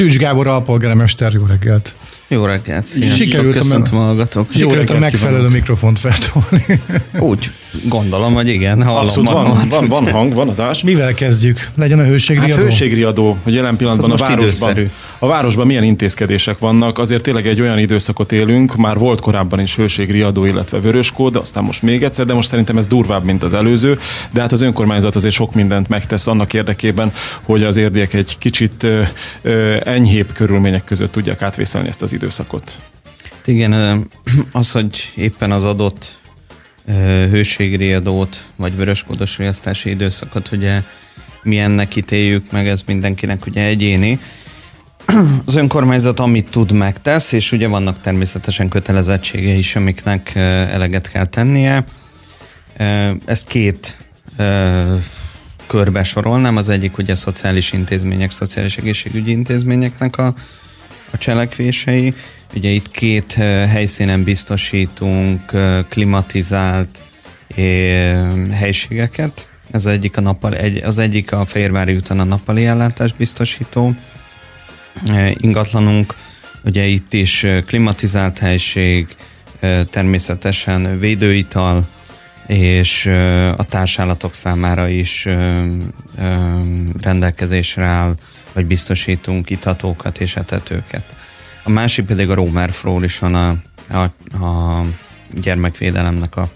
Tűcs Gábor alpolgármester, jó reggelt! Jó reggelt! Sikerült a megfelelő mikrofont feltolni. Úgy gondolom, hogy igen. Abszolút van hang, van adás. Mivel kezdjük? Legyen a hőségriadó? Hát hőségriadó, hogy jelen pillanatban a városban milyen intézkedések vannak. Azért tényleg egy olyan időszakot élünk, már volt korábban is hőségriadó, illetve vöröskód, aztán most még egyszer, de most szerintem ez durvább, mint az előző. De hát az önkormányzat azért sok mindent megtesz annak érdekében, hogy az érdiek egy kicsit enyhébb körülmények között tudják átvészelni ezt az időszakot. Igen, az, hogy éppen az adott hőségriadót vagy vöröskódos riasztási időszakot ugye mi ennek ítéljük meg, ez mindenkinek ugye egyéni. Az önkormányzat amit tud, megtesz, és ugye vannak természetesen kötelezettségei is, amiknek eleget kell tennie. Ezt két körbe sorolnám, az egyik ugye szociális intézmények, szociális egészségügyi intézményeknek a cselekvései. Ugye itt két helyszínen biztosítunk klimatizált helységeket. Ez egyik az egyik a Fehérvári úton a nappali ellátást biztosító ingatlanunk. Ugye itt is klimatizált helység, természetesen védőital, és a társállatok számára is rendelkezésre áll, vagy biztosítunk itatókat és etetőket. A másik pedig a Rómerfrón is van a gyermekvédelemnek az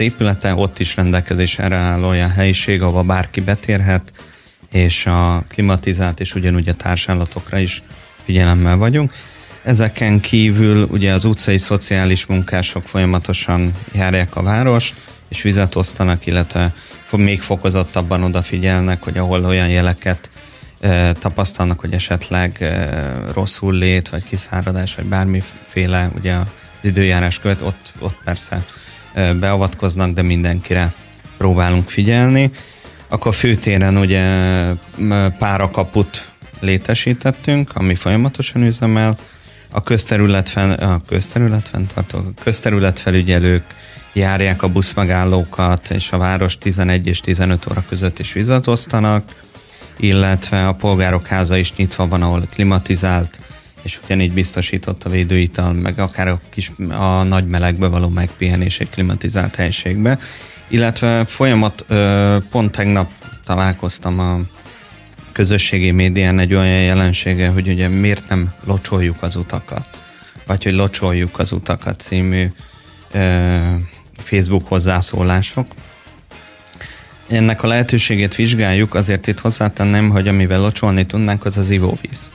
épülete, ott is rendelkezésre áll olyan helyiség, ahova bárki betérhet, és a klimatizált és ugyanúgy a társállatokra is figyelemmel vagyunk. Ezeken kívül ugye az utcai szociális munkások folyamatosan járják a várost, és vizet osztanak, illetve még fokozottabban odafigyelnek, hogy ahol olyan jeleket tapasztalnak, hogy esetleg rossz hullét, vagy kiszáradás, vagy bármiféle ugye az időjárás követ, ott persze beavatkoznak, de mindenkire próbálunk figyelni. Akkor főtéren ugye párakaput létesítettünk, ami folyamatosan üzemel. A közterületfelügyelők járják a buszmegállókat, és a város 11 és 15 óra között is vizet osztanak, illetve a polgárok háza is nyitva van, ahol klimatizált, és ugyanígy biztosított a védőital, meg akár a nagy melegbe való megpihenés egy klimatizált helyiségbe. Illetve pont tegnap találkoztam a közösségi médián egy olyan jelensége, hogy ugye miért nem locsoljuk az utakat, vagy hogy locsoljuk az utakat című Facebook hozzászólások. Ennek a lehetőségét vizsgáljuk, azért itt hozzátenném, hogy amivel locsolni tudnánk, az ivóvíz.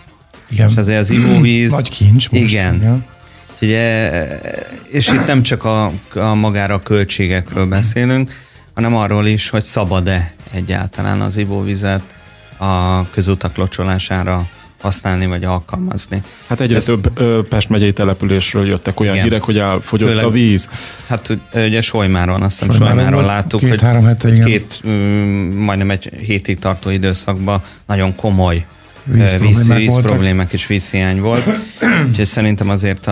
Igen. És azért az ivóvíz... Nagy kincs most. Igen. Ugye, és itt nem csak a magára a költségekről beszélünk, hanem arról is, hogy szabad-e egyáltalán az ivóvizet a közutak locsolására használni vagy alkalmazni. Hát egyre több Pest megyei településről jöttek olyan hírek, hogy elfogyott a víz. Hát ugye Solymáron, azt hiszem Solymáron láttuk, hogy majdnem egy hétig tartó időszakban nagyon komoly vízproblémák és vízhiány volt. Úgyhogy szerintem azért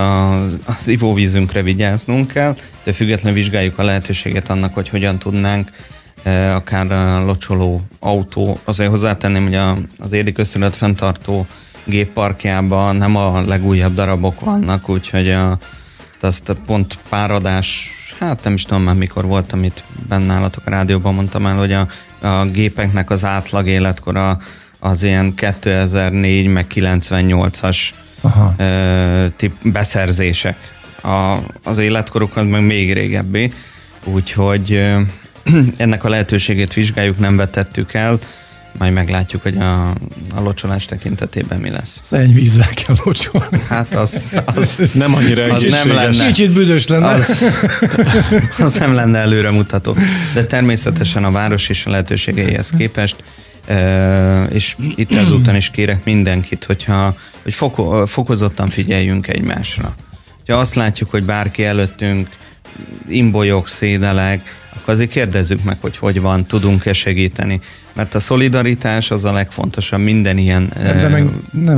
az ivóvízünkre vigyáznunk kell, de függetlenül vizsgáljuk a lehetőséget annak, hogy hogyan tudnánk akár a locsoló autó. Azért hozzátenném, hogy az érdi közterület fenntartó gépparkjában nem a legújabb darabok vannak, úgyhogy azt pont páradás, hát nem is tudom már mikor volt, amit bennálatok a rádióban mondtam el, hogy a gépeknek az átlag életkora az ilyen 2004 meg 98-as beszerzések. Az életkoruk az meg még régebbi, úgyhogy ennek a lehetőségét vizsgáljuk, nem vetettük el, majd meglátjuk, hogy a locsolás tekintetében mi lesz. Szennyvízzel kell locsolni. Hát az nem annyira egészséges. Kicsit büdös lenne. Az nem lenne előremutató. De természetesen a város és a lehetőségeihez képest, és itt ezúton is kérek mindenkit, hogy fokozottan figyeljünk egymásra. Ha azt látjuk, hogy bárki előttünk imbolyog, szédeleg, akkor azért kérdezzük meg, hogy van, tudunk-e segíteni. Mert a szolidaritás az a legfontosabb minden ilyen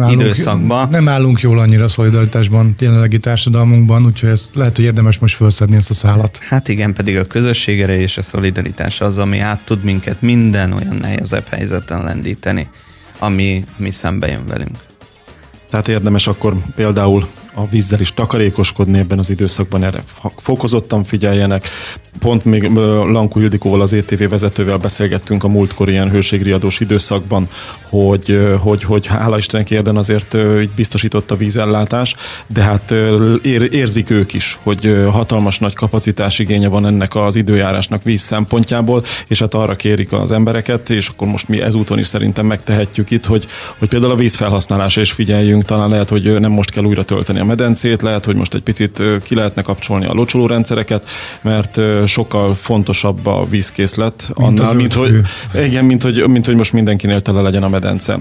időszakban. Nem állunk jól annyira a szolidaritásban, jelenlegi társadalmunkban, úgyhogy lehet, hogy érdemes most felszedni ezt a szálat. Hát igen, pedig a közösségre és a szolidaritás az, ami át tud minket minden olyan nehezebb helyzeten lendíteni. ami szembe jön velünk. Tehát érdemes akkor például a vízzel is takarékoskodni ebben az időszakban, erre fokozottan figyeljenek. Pont még Lanku Hildikóval, az ETV vezetővel beszélgettünk a múltkor ilyen hőségriadós időszakban, hogy hála Istennek érden azért így biztosított a vízellátás, de hát érzik ők is, hogy hatalmas nagy kapacitás igénye van ennek az időjárásnak víz szempontjából, és hát arra kérik az embereket, és akkor most mi ezúton is szerintem megtehetjük itt, hogy például a vízfelhasználásra is figyeljünk, talán lehet, hogy nem most kell újra tölteni a medencét, lehet, hogy most egy picit ki lehetne kapcsolni a locsolórendszereket, mert sokkal fontosabb a vízkészlet annál, mint hogy most mindenkinél tele legyen a medence.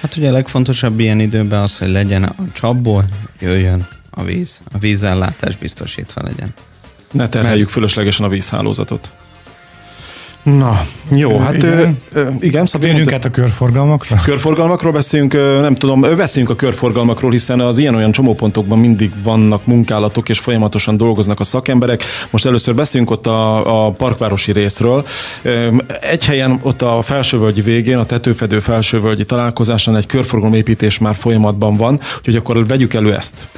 Hát ugye a legfontosabb ilyen időben az, hogy legyen a csapból, jöjjön a víz. A vízellátás biztosítva legyen. Ne terheljük fölöslegesen a vízhálózatot. Na, jó, hát igen, szóval térjünk át a körforgalmakra. Körforgalmakról beszélünk, nem tudom, beszéljünk a körforgalmakról, hiszen az ilyen-olyan csomópontokban mindig vannak munkálatok, és folyamatosan dolgoznak a szakemberek. Most először beszélünk ott a parkvárosi részről. Egy helyen ott a Felsővölgyi végén, a tetőfedő Felsővölgyi találkozásán egy körforgalomépítés már folyamatban van, úgyhogy akkor vegyük elő ezt.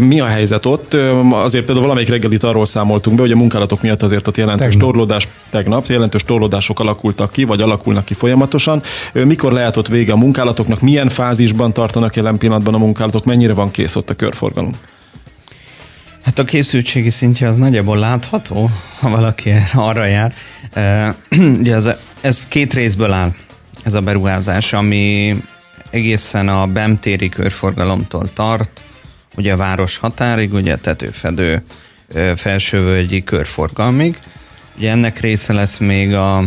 Mi a helyzet ott? Azért például valamelyik reggel itt arról számoltunk be, hogy a munkálatok miatt azért ott jelentős torlódás tegnap, jelentős torlódások alakultak ki, vagy alakulnak ki folyamatosan. Mikor lehet ott vége a munkálatoknak? Milyen fázisban tartanak jelen pillanatban a munkálatok? Mennyire van kész ott a körforgalom? Hát a készültségi szintje az nagyjából látható, ha valaki arra jár. Ugye ez két részből áll, ez a beruházás, ami egészen a BEM-téri körforgalomtól tart, ugye a város határig, ugye a tetőfedő Felsővölgyi körforgalmig. Ugye ennek része lesz még a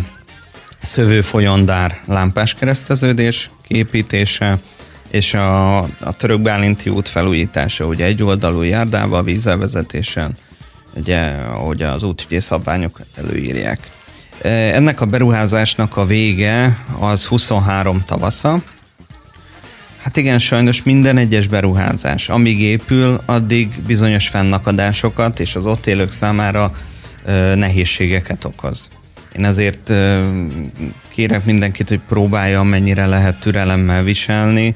Szövő folyondár lámpás kereszteződés kiépítése, és a Török-Bálinti út felújítása, ugye egyoldalú járdával, vízelvezetéssel, ugye, ahogy az útügyi szabványok előírják. Ennek a beruházásnak a vége az 23 tavasza. Hát igen, sajnos minden egyes beruházás, amíg épül, addig bizonyos fennakadásokat és az ott élők számára nehézségeket okoz. Én ezért kérek mindenkit, hogy próbálja amennyire lehet türelemmel viselni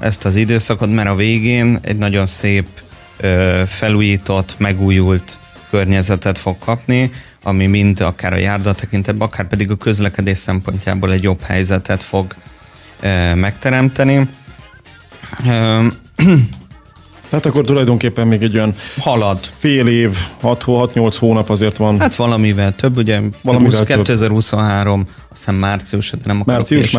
ezt az időszakot, mert a végén egy nagyon szép felújított, megújult környezetet fog kapni, ami mind akár a járda tekintetben, akár pedig a közlekedés szempontjából egy jobb helyzetet fog megteremteni. Tehát akkor tulajdonképpen még egy olyan halad. Fél év, 6-8 hónap azért van. Hát valamivel több, ugye 2023, aztán március, de nem akarok március.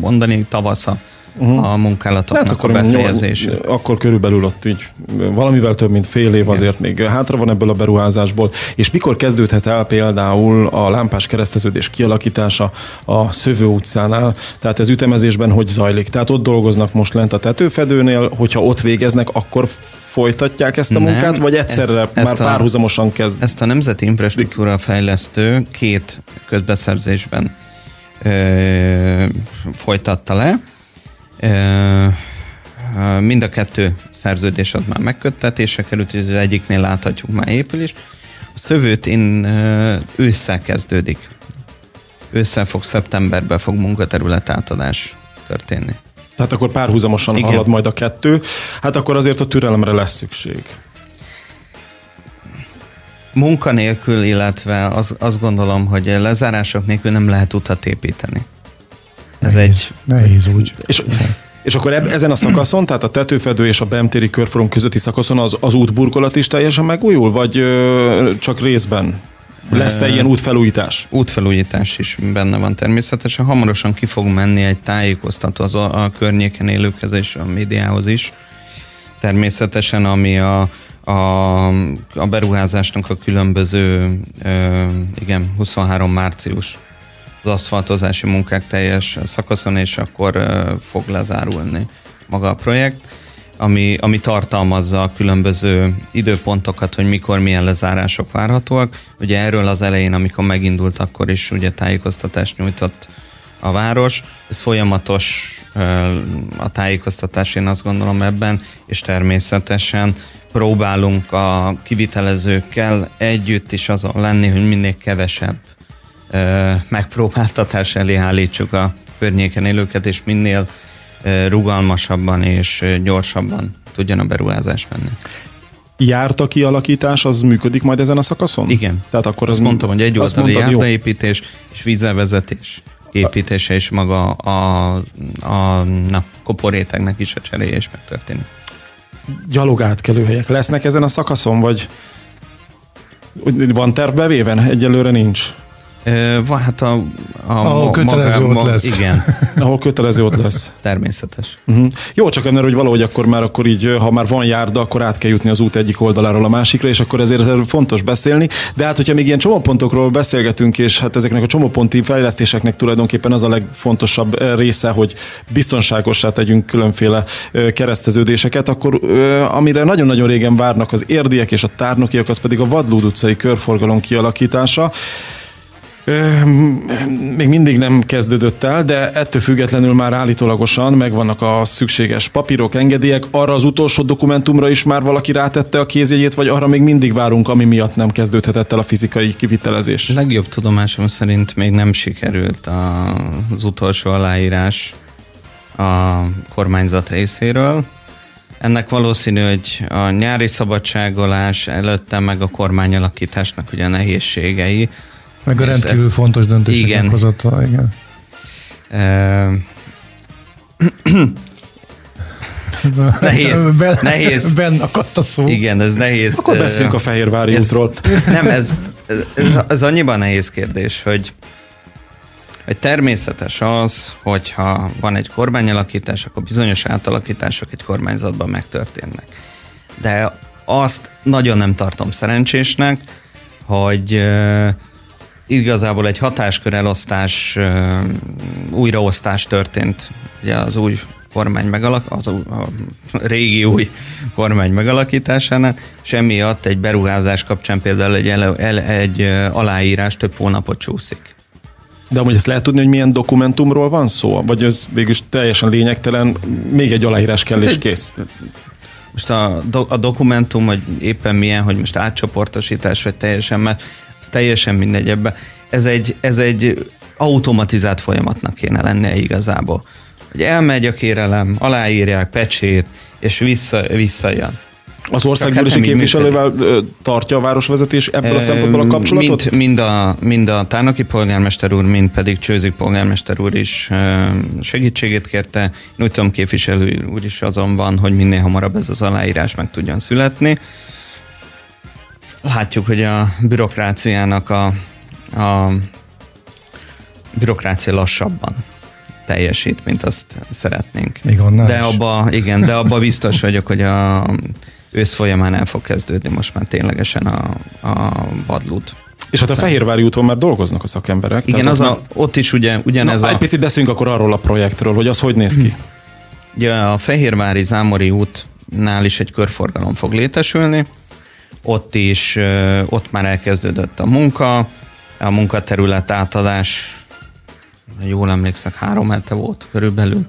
Mondani, tavasza a munkálatoknak hát a befejezése. Akkor körülbelül ott így valamivel több, mint fél év azért még hátra van ebből a beruházásból. És mikor kezdődhet el például a lámpás kereszteződés kialakítása a Szövő utcánál? Tehát ez ütemezésben hogy zajlik? Tehát ott dolgoznak most lent a tetőfedőnél, hogyha ott végeznek, akkor folytatják ezt a munkát, vagy egyszerre már párhuzamosan kezd? Ezt a Nemzeti Infrastruktúra Fejlesztő két közbeszerzésben folytatta le. Mind a kettő szerződés az már megköttetésre került, és az egyiknél láthatjuk már épülést. A Szövőt ősszel kezdődik. Ősszel szeptemberben fog munkaterület átadás történni. Tehát akkor párhuzamosan halad majd a kettő. Hát akkor azért a türelemre lesz szükség. Munka nélkül, illetve azt gondolom, hogy lezárások nélkül nem lehet utat építeni. Ez nehéz úgy. És akkor ezen a szakaszon, tehát a tetőfedő és a BEM-téri körforgalom közötti szakaszon az útburkolat is teljesen megújul, vagy csak részben? Lesz-e ilyen útfelújítás? Útfelújítás is benne van természetesen. Hamarosan ki fog menni egy tájékoztató az a környéken élőkhez és a médiához is. Természetesen, ami a beruházásnak a különböző 23 március az aszfaltozási munkák teljes szakaszon, és akkor fog lezárulni maga a projekt, ami tartalmazza a különböző időpontokat, hogy mikor milyen lezárások várhatóak. Ugye erről az elején, amikor megindult, akkor is ugye tájékoztatást nyújtott a város. Ez folyamatos a tájékoztatás, én azt gondolom ebben, és természetesen próbálunk a kivitelezőkkel együtt is azon lenni, hogy minél kevesebb megpróbáltatás elé állítsuk a környéken élőket, és minél rugalmasabban és gyorsabban tudjon a beruházás menni. Járta kialakítás, az működik majd ezen a szakaszon? Igen. Tehát akkor azt mondtam, hogy egy oldali járdaépítés és vízelvezetés építése és maga a koporétegnek is a cseréje is megtörténik. Gyalogátkelőhelyek lesznek ezen a szakaszon, vagy van tervbe véven? Egyelőre nincs. Hát ahol kötelező ott lesz. Igen. Ahol kötelező ott lesz. Természetes. Uh-huh. Jó, csak ennél, hogy valahogy akkor így, ha már van járda, akkor át kell jutni az út egyik oldaláról a másikra, és akkor ezért fontos beszélni. De hát, hogyha még ilyen csomópontokról beszélgetünk, és hát ezeknek a csomóponti fejlesztéseknek tulajdonképpen az a legfontosabb része, hogy biztonságossá tegyünk különféle kereszteződéseket, akkor amire nagyon-nagyon régen várnak az érdiek és a tárnokiak, az pedig a Vadlód utcai körforgalom kialakítása. Még mindig nem kezdődött el, de ettől függetlenül már állítólagosan megvannak a szükséges papírok, engedélyek. Arra az utolsó dokumentumra is már valaki rátette a kézjegyét, vagy arra még mindig várunk, ami miatt nem kezdődhetett el a fizikai kivitelezés? Legjobb tudomásom szerint még nem sikerült az utolsó aláírás a kormányzat részéről. Ennek valószínű, hogy a nyári szabadságolás előtte meg a kormányalakításnak ugye a nehézségei, meg a rendkívül fontos döntések hozata, igen. Nehéz. Ben akadt a szó. Igen, ez nehéz. Akkor beszélünk a Fehérvári útról. Nem, ez annyiban nehéz kérdés, hogy természetes az, hogyha van egy kormányalakítás, akkor bizonyos átalakítások egy kormányzatban megtörténnek. De azt nagyon nem tartom szerencsésnek, hogy igazából egy hatáskör elosztás, újraosztás történt ugye a régi új kormány megalakításánál, és emiatt egy beruházás kapcsán például egy aláírás több hónapot csúszik. De amúgy ezt lehet tudni, hogy milyen dokumentumról van szó? Vagy ez végülis teljesen lényegtelen, még egy aláírás kell és kész? Most a dokumentum, hogy éppen milyen, hogy most átcsoportosítás, vagy teljesen, mert teljesen mindegy ebben. Ez egy automatizált folyamatnak kéne lennie igazából. Hogy elmegy a kérelem, aláírják, pecsét, és visszajön. Az országgyűlési képviselővel tartja a városvezetés ebből a szempontból a kapcsolatot? Mind a tárnoki polgármester úr, mind pedig Csőzik polgármester úr is segítségét kérte. Én úgy tudom, képviselő úr is azon van, hogy minél hamarabb ez az aláírás meg tudjon születni. Látjuk, hogy a bürokráciának a bürokrácia lassabban teljesít, mint azt szeretnénk. Még onnan de abba biztos vagyok, hogy a ősz folyamán el fog kezdődni most már ténylegesen a Vadlód. És hát a Fehérvári úton már dolgoznak a szakemberek. Igen, ott is ugyanez egy picit beszéljünk akkor arról a projektről, hogy az hogy néz ki. Ugye a Fehérvári-Zámori útnál is egy körforgalom fog létesülni. Ott már elkezdődött a munka, a munkaterület átadás, jól emlékszek, 3 hete volt körülbelül,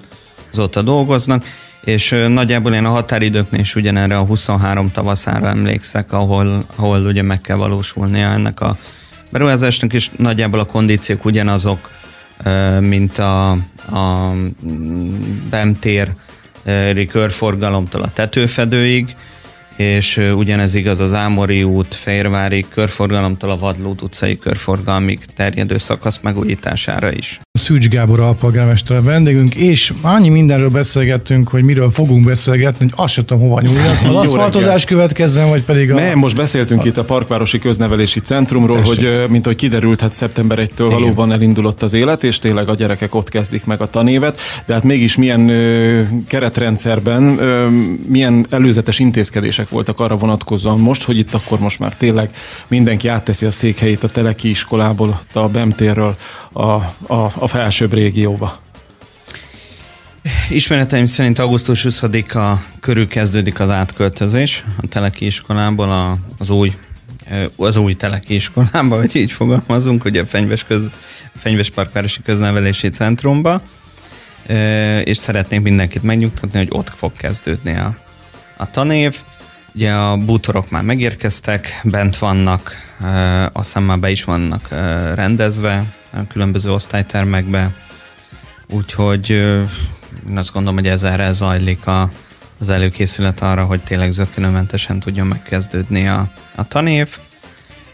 azóta dolgoznak, és nagyjából én a határidőknél is ugyanerre a 23 tavaszára emlékszek, ahol ugye meg kell valósulnia ennek a beruházásnak, és nagyjából a kondíciók ugyanazok, mint a BEM-téri körforgalomtól a tetőfedőig, és ugyanez igaz az Zámori út, Fejérvári körforgalomtól a Vadlód utcai körforgalmig terjedő szakasz megújítására is. Tűcs Gábor alpolgármester a vendégünk, és annyi mindenről beszélgettünk, hogy miről fogunk beszélgetni, hogy azt sem tudom, hova nyúljak. Az aszfaltozás következzen, vagy pedig nem, most beszéltünk itt a Parkvárosi Köznevelési Centrumról, hogy mint ahogy kiderült, hát szeptember 1-től valóban elindulott az élet, és tényleg a gyerekek ott kezdik meg a tanévet, de hát mégis milyen keretrendszerben, milyen előzetes intézkedések voltak arra vonatkozóan most, hogy itt akkor most már tényleg mindenki átteszi a székhelyét a Teleki iskolából, a BEM-térről a felsőbb régióba. Ismereteim szerint augusztus 20-a körül kezdődik az átköltözés a Teleki iskolából az új Teleki iskolába, hogy így fogalmazunk, ugye Fenyves Parkvárosi Köznevelési Centrumba, és szeretnék mindenkit megnyugtatni, hogy ott fog kezdődni a tanév. Ugye a bútorok már megérkeztek, bent vannak, aztán már be is vannak rendezve, különböző osztálytermekbe. Úgyhogy azt gondolom, hogy ezerre zajlik az előkészület arra, hogy tényleg zökkenőmentesen tudjon megkezdődni a tanév.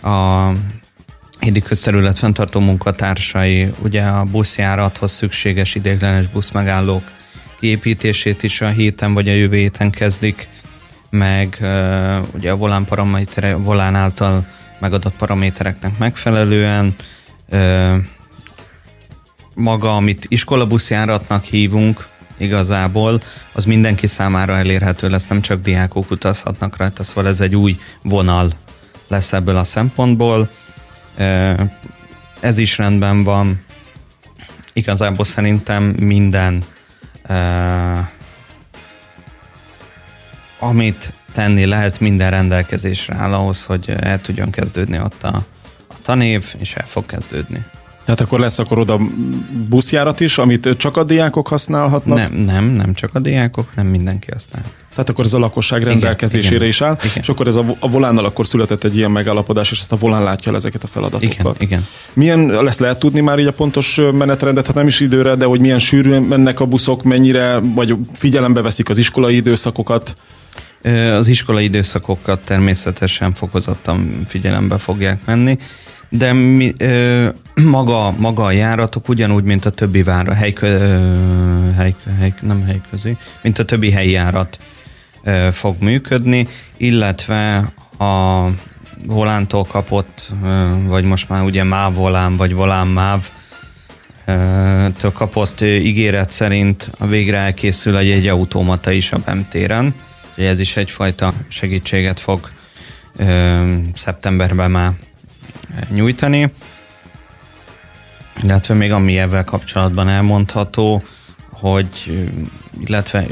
A Hidi Közterület fenntartó munkatársai ugye a buszjárathoz szükséges ideiglenes buszmegállók kiépítését is a héten vagy a jövő héten kezdik, meg ugye a volán által megadott paramétereknek megfelelően maga, amit iskolabuszjáratnak hívunk igazából, az mindenki számára elérhető lesz, nem csak diákok utazhatnak rajta, szóval ez egy új vonal lesz ebből a szempontból. Ez is rendben van. Igazából szerintem minden, amit tenni lehet, minden rendelkezésre áll ahhoz, hogy el tudjon kezdődni ott a tanév, és el fog kezdődni. Tehát akkor lesz oda buszjárat is, amit csak a diákok használhatnak? Nem csak a diákok, nem mindenki használ. Tehát akkor ez a lakosság rendelkezésére is áll, igen. És akkor ez a volánnal akkor született egy ilyen megállapodás, és ezt a volán látja el ezeket a feladatokat. Igen. Milyen lesz, lehet tudni már így a pontos menetrendet, hát nem is időre, de hogy milyen sűrűn mennek a buszok, mennyire, vagy figyelembe veszik az iskolai időszakokat? Az iskolai időszakokat természetesen fokozottan figyelembe fogják menni, de maga a járatok ugyanúgy, mint a többi mint a többi helyi járat fog működni, illetve a volántól kapott, vagy most már ugye MÁV volán, vagy volán MÁV től kapott ígéret szerint a végre elkészül egy jegyautomata is a BEM-téren. Ez is egyfajta segítséget fog szeptemberben már nyújtani. Illetve még ami ezzel kapcsolatban elmondható, hogy illetve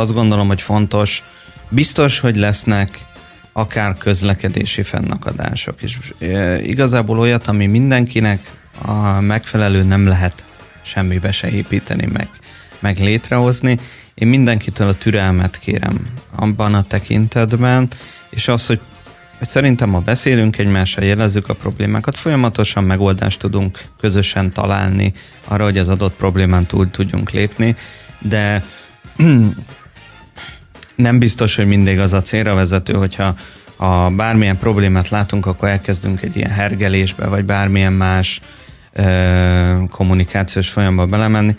azt gondolom, hogy fontos, biztos, hogy lesznek akár közlekedési fennakadások. És igazából olyat, ami mindenkinek a megfelelő, nem lehet semmibe se építeni, meg létrehozni. Én mindenkitől a türelmet kérem abban a tekintetben, és az, hogy szerintem ha beszélünk egymással, jelezzük a problémákat, folyamatosan megoldást tudunk közösen találni arra, hogy az adott problémán túl tudjunk lépni, de nem biztos, hogy mindig az a célra vezető, hogyha a bármilyen problémát látunk, akkor elkezdünk egy ilyen hergelésbe, vagy bármilyen más kommunikációs folyamba belemenni.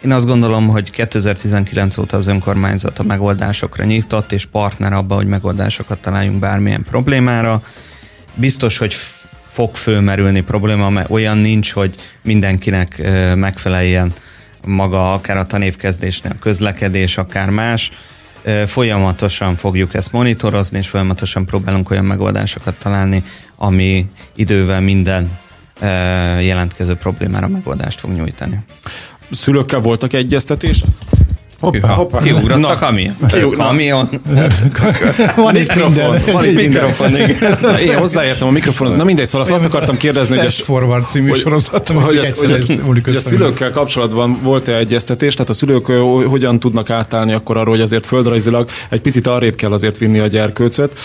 Én azt gondolom, hogy 2019 óta az önkormányzat a megoldásokra nyitott, és partner abban, hogy megoldásokat találjunk bármilyen problémára. Biztos, hogy fog fölmerülni probléma, mert olyan nincs, hogy mindenkinek megfeleljen maga, akár a tanévkezdésnél, közlekedés, akár más. Folyamatosan fogjuk ezt monitorozni, és folyamatosan próbálunk olyan megoldásokat találni, ami idővel minden jelentkező problémára megoldást fog nyújtani. Szülőkkel voltak egyeztetések? Hoppá. Kiugrattak kamion. Van itt mikrofon. Én hozzáértem a mikrofonhoz. Na mindegy, szóval azt akartam kérdezni, hogy Forward című sorozatom, hogy a szülőkkel kapcsolatban volt-e egyeztetés, tehát a szülők hogyan tudnak átállni akkor arról, hogy azért földrajzilag egy picit arrébb kell azért vinni a gyerkőcöt.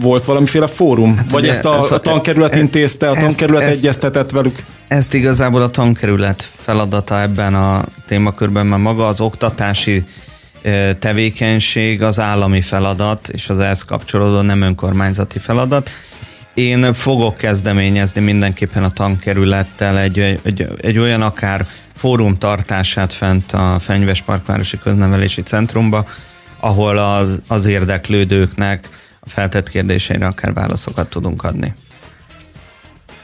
Volt valamiféle fórum? Vagy ezt a tankerület intézte, a tankerület egyeztetett velük? Ezt igazából a tankerület feladata ebben a témakörben, mert maga az oktatási tevékenység az állami feladat, és az ehhez kapcsolódó nem önkormányzati feladat. Én fogok kezdeményezni mindenképpen a tankerülettel egy olyan akár fórum tartását fent a Fenyves Parkvárosi Köznevelési Centrumba, ahol az érdeklődőknek a feltett kérdéseire akár válaszokat tudunk adni.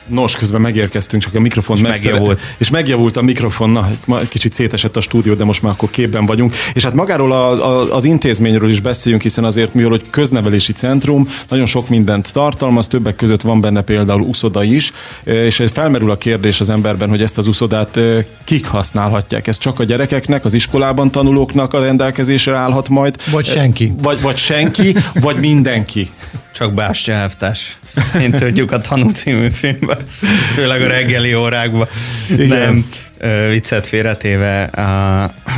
Nos, közben megérkeztünk, csak a mikrofon megjavult. És megjavult a mikrofon, egy kicsit szétesett a stúdió, de most már akkor képben vagyunk. És hát magáról az intézményről is beszéljünk, hiszen azért mivel, hogy köznevelési centrum, nagyon sok mindent tartalmaz, többek között van benne például uszoda is, és felmerül a kérdés az emberben, hogy ezt az uszodát kik használhatják. Ez csak a gyerekeknek, az iskolában tanulóknak a rendelkezésre állhat majd. Vagy senki. Vagy senki, vagy mindenki. Csak Bástya elvtárs. Én tudjuk a Tanú című filmben, főleg a reggeli órákban. Igen. Nem, viccet félretéve.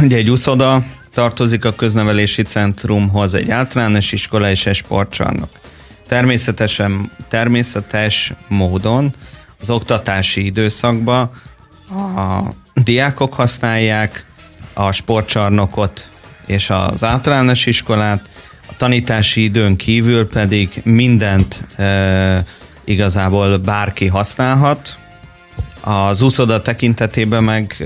Ugye egy uszoda tartozik a köznevelési centrumhoz, egy általános iskola és egy sportcsarnok. Természetes módon az oktatási időszakban a diákok használják, a sportcsarnokot és az általános iskolát, a tanítási időn kívül pedig mindent igazából bárki használhat. Az úszoda tekintetében meg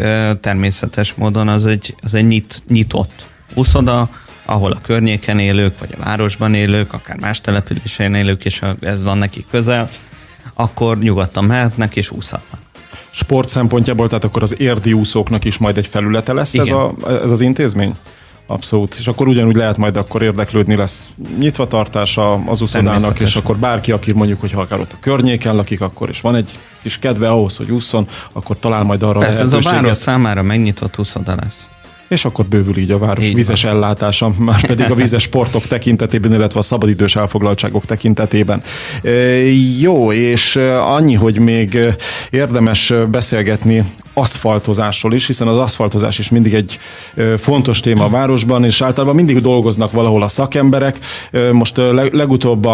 természetes módon az egy nyitott úszoda, ahol a környéken élők, vagy a városban élők, akár más településen élők, és ez van nekik közel, akkor nyugodtan mehetnek és úszhatnak. Sport szempontjából, tehát akkor az érdi úszóknak is majd egy felülete lesz ez az intézmény? Abszolút. És akkor ugyanúgy lehet majd akkor érdeklődni, lesz nyitvatartása az úszodának, és akkor bárki, aki mondjuk, hogy ha akár ott a környéken lakik, akkor is van egy kis kedve ahhoz, hogy ússzon, akkor talál majd arra persze, lehetőséget. Ez a város számára megnyitott úszoda lesz. És akkor bővül így a város így vízes van ellátása, már pedig a vízes sportok tekintetében, illetve a szabadidős elfoglaltságok tekintetében. Jó, és annyi, hogy még érdemes beszélgetni aszfaltozásról is, hiszen az aszfaltozás is mindig egy fontos téma a városban, és általában mindig dolgoznak valahol a szakemberek. Most legutóbb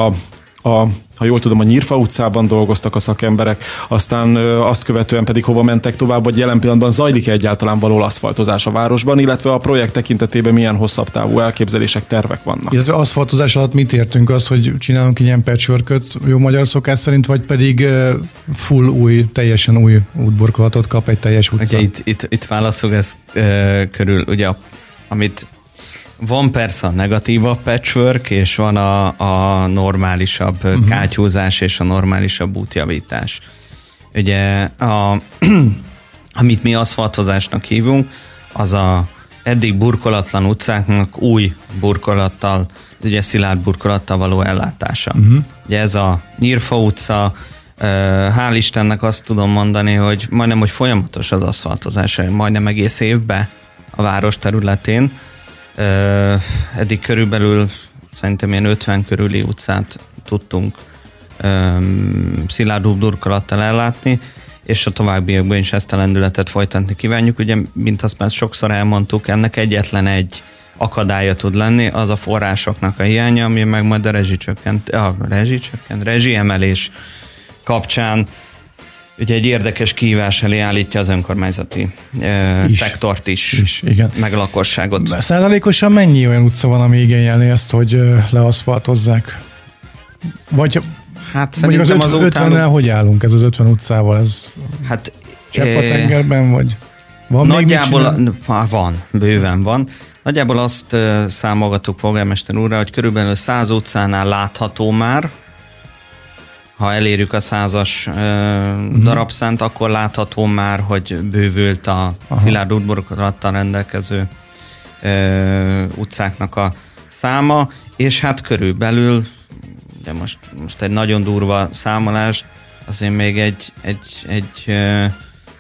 ha jól tudom, a Nyírfa utcában dolgoztak a szakemberek, aztán azt követően pedig hova mentek tovább, vagy jelen pillanatban zajlik egyáltalán való aszfaltozás a városban, illetve a projekt tekintetében milyen hosszabb távú elképzelések, tervek vannak. Illetve aszfaltozás alatt mit értünk, az, hogy csinálunk ilyen patchworköt jó magyar szokás szerint, vagy pedig full új, teljesen új útborkolatot kap egy teljes utca? Ugye itt válaszol ezt körül, ugye, amit van persze a negatívabb patchwork, és van a normálisabb kátyúzás és a normálisabb útjavítás. Ugye, amit mi aszfaltozásnak hívunk, az a eddig burkolatlan utcáknak új burkolattal, ugye szilárd burkolattal való ellátása. Ugye ez a Nyírfa utca, hál' Istennek azt tudom mondani, hogy majdnem, hogy folyamatos az aszfaltozás, majdnem egész évben a város területén. Eddig körülbelül szerintem ilyen 50 körüli utcát tudtunk szilárd burkolattal ellátni, és a továbbiakban is ezt a lendületet folytatni kívánjuk. Ugye, mint azt már sokszor elmondtuk, ennek egyetlen egy akadálya tud lenni, az a forrásoknak a hiánya, ami meg majd a rezsiemelés kapcsán ugye egy érdekes kihívás elé állítja az önkormányzati szektort is igen, meg a lakosságot. Százalékosan mennyi olyan utca van, ami igényelni ezt, hogy leaszfaltozzák? Vagy hát mondjuk az 50-nel hogy állunk, ez az 50 utcával? Ez hát csepp a tengerben, vagy van nagyjából, még van, bőven van. Nagyjából azt számolgattuk polgármester úrra, hogy körülbelül 100 utcánál látható már, ha elérjük a 100-as darabszánt, akkor látható már, hogy bővült a szilárd útborkolattal rendelkező utcáknak a száma, és hát körülbelül, de most egy nagyon durva számolás, azért még egy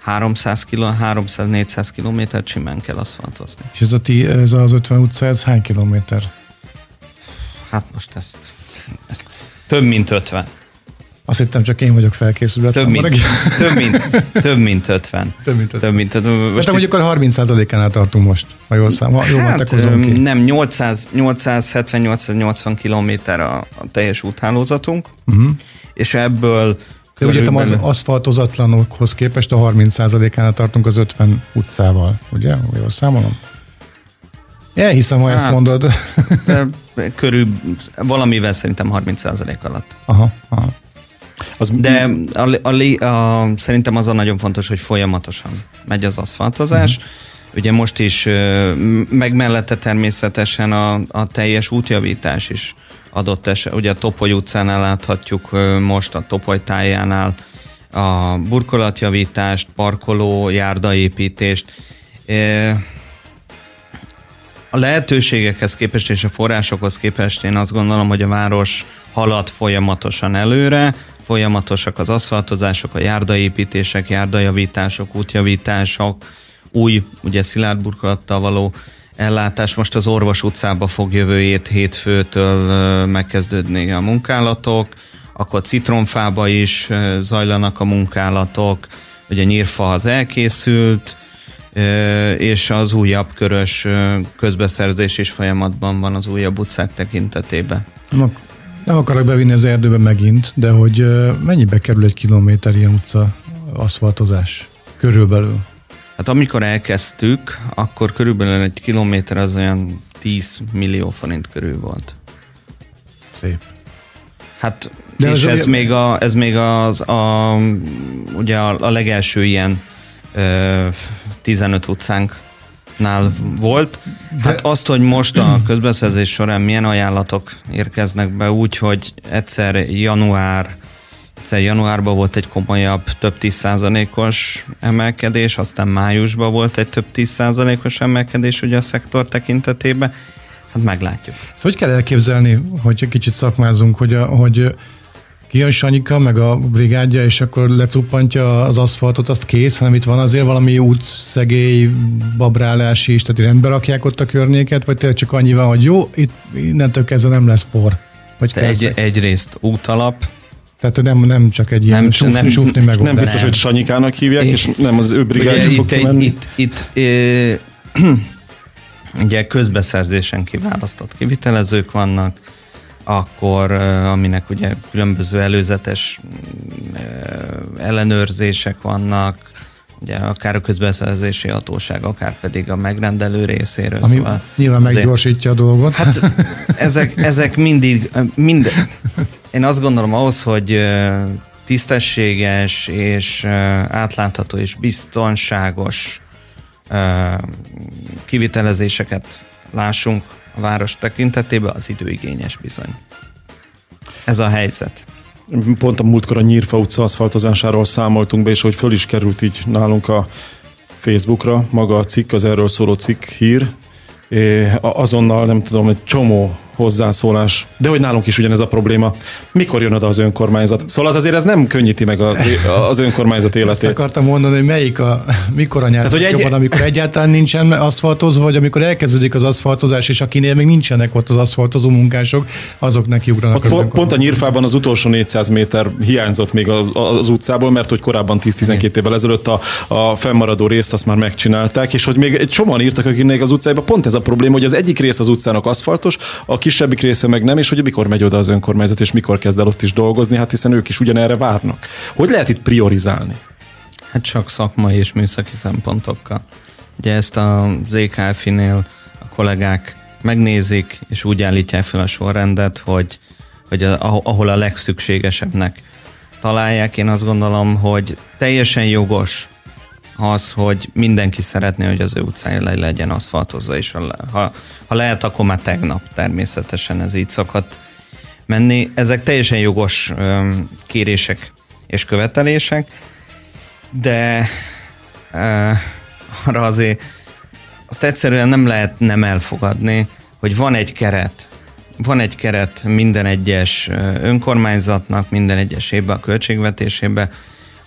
300-400 kilométer simán kell aszfaltozni. És ez az 50 utca, ez hány kilométer? Hát most ezt több mint 50. Azt hittem, csak én vagyok felkészülve. Több mint 50. Most mondjuk a 30%-ánál tartunk most, ha jól matakozom ki. Nem, 870-880 kilométer a teljes úthálózatunk, és ebből... De úgy értem, az aszfaltozatlanokhoz képest a 30%-ánál tartunk az 50 utcával, ugye? Jól számolom? Elhiszem, ha ezt mondod. Valamivel szerintem 30% alatt. Aha. De szerintem az a nagyon fontos, hogy folyamatosan megy az aszfaltozás. Ugye most is, meg mellette természetesen a teljes útjavítás is adott eset. Ugye a Topoly utcánál láthatjuk most a Topoly tájánál a burkolatjavítást, parkoló, járdaépítést. A lehetőségekhez képest és a forrásokhoz képest én azt gondolom, hogy a város halad folyamatosan előre, folyamatosak az aszfaltozások, a járdaépítések, járdajavítások, útjavítások, új, ugye szilárd burkolattal való ellátás. Most az Orvos utcába fog jövő hétfőtől megkezdődni a munkálatok, akkor Citromfába is zajlanak a munkálatok, ugye Nyírfa az elkészült, és az újabb körös közbeszerzés is folyamatban van az újabb utcák tekintetében. Nem akarok bevinni az erdőbe megint, de hogy mennyibe kerül egy kilométer ilyen utca aszfaltozás körülbelül? Hát amikor elkezdtük, akkor körülbelül egy kilométer az olyan 10 millió forint körül volt. Szép. Hát de és ez, a... még a, ez még az ugye a legelső ilyen 15 utcánknál volt. Hát de... azt, hogy most a közbeszerzés során milyen ajánlatok érkeznek be úgy, hogy egyszer januárban volt egy komolyabb, több 10%-os emelkedés, aztán májusban volt egy több 10%-os emelkedés ugye a szektor tekintetében. Hát meglátjuk. Ezt hogy kell elképzelni, hogyha kicsit szakmázunk, hogy kijön Sanyika, meg a brigádja, és akkor lecuppantja az aszfaltot, azt kész, hanem itt van azért valami útszegély, babrálás is, tehát rendbe rakják ott a környéket, vagy tényleg csak annyi van, hogy jó, itt innentől kezdve nem lesz por. Vagy egyrészt útalap, tehát nem csak egy ilyen súfni megoldás. Nem biztos, hogy Sanyikának hívják, és nem az ő brigádja fog kimenni. Ugye közbeszerzésen kiválasztott kivitelezők vannak, akkor aminek ugye különböző előzetes ellenőrzések vannak, ugye akár a közbeszerzési hatóság, akár pedig a megrendelő részéről. Ami szóval nyilván meggyorsítja a dolgot. Hát ezek mindig. Én azt gondolom ahhoz, hogy tisztességes és átlátható és biztonságos kivitelezéseket lássunk a város tekintetében, az időigényes bizony. Ez a helyzet. Pont a múltkor a Nyírfa utca aszfaltozásáról számoltunk be, és hogy föl is került így nálunk a Facebookra maga a cikk, az erről szóló cikk hír. Azonnal nem tudom, egy csomó hozzászólás, de hogy nálunk is ugyanez a probléma. Mikor jön oda az önkormányzat? Szóval ez nem könnyíti meg az önkormányzat életét. Ezt akartam mondani, hogy mikor a nyárban jobban, amikor egyáltalán nincsen aszfaltozva, vagy amikor elkezdődik az aszfaltozás, és akinél még nincsenek ott az aszfaltozó munkások, azok neki ugranak. Pont a Nyírfában az utolsó 400 méter hiányzott még az utcából, mert hogy korábban 10-12 évvel ezelőtt a fennmaradó részt azt már megcsinálták, és hogy még egy csomóan írtak, akinek az utcába pont ez a probléma, hogy az egyik rész az utcának aszfaltos, a kisebbik része meg nem, és hogy mikor megy oda az önkormányzat, és mikor kezd el ott is dolgozni, hát hiszen ők is ugyanerre várnak. Hogy lehet itt priorizálni? Hát csak szakmai és műszaki szempontokkal. Ugye ezt a ZKF-nél a kollégák megnézik, és úgy állítják fel a sorrendet, hogy ahol a legszükségesebbnek találják. Én azt gondolom, hogy teljesen jogos az, hogy mindenki szeretné, hogy az ő utcája legyen aszfaltozva, és ha lehet, akkor már tegnap természetesen ez így szokott menni. Ezek teljesen jogos kérések és követelések, de arra azért azt egyszerűen nem lehet nem elfogadni, hogy van egy keret minden egyes önkormányzatnak, minden egyes évben a költségvetésébe,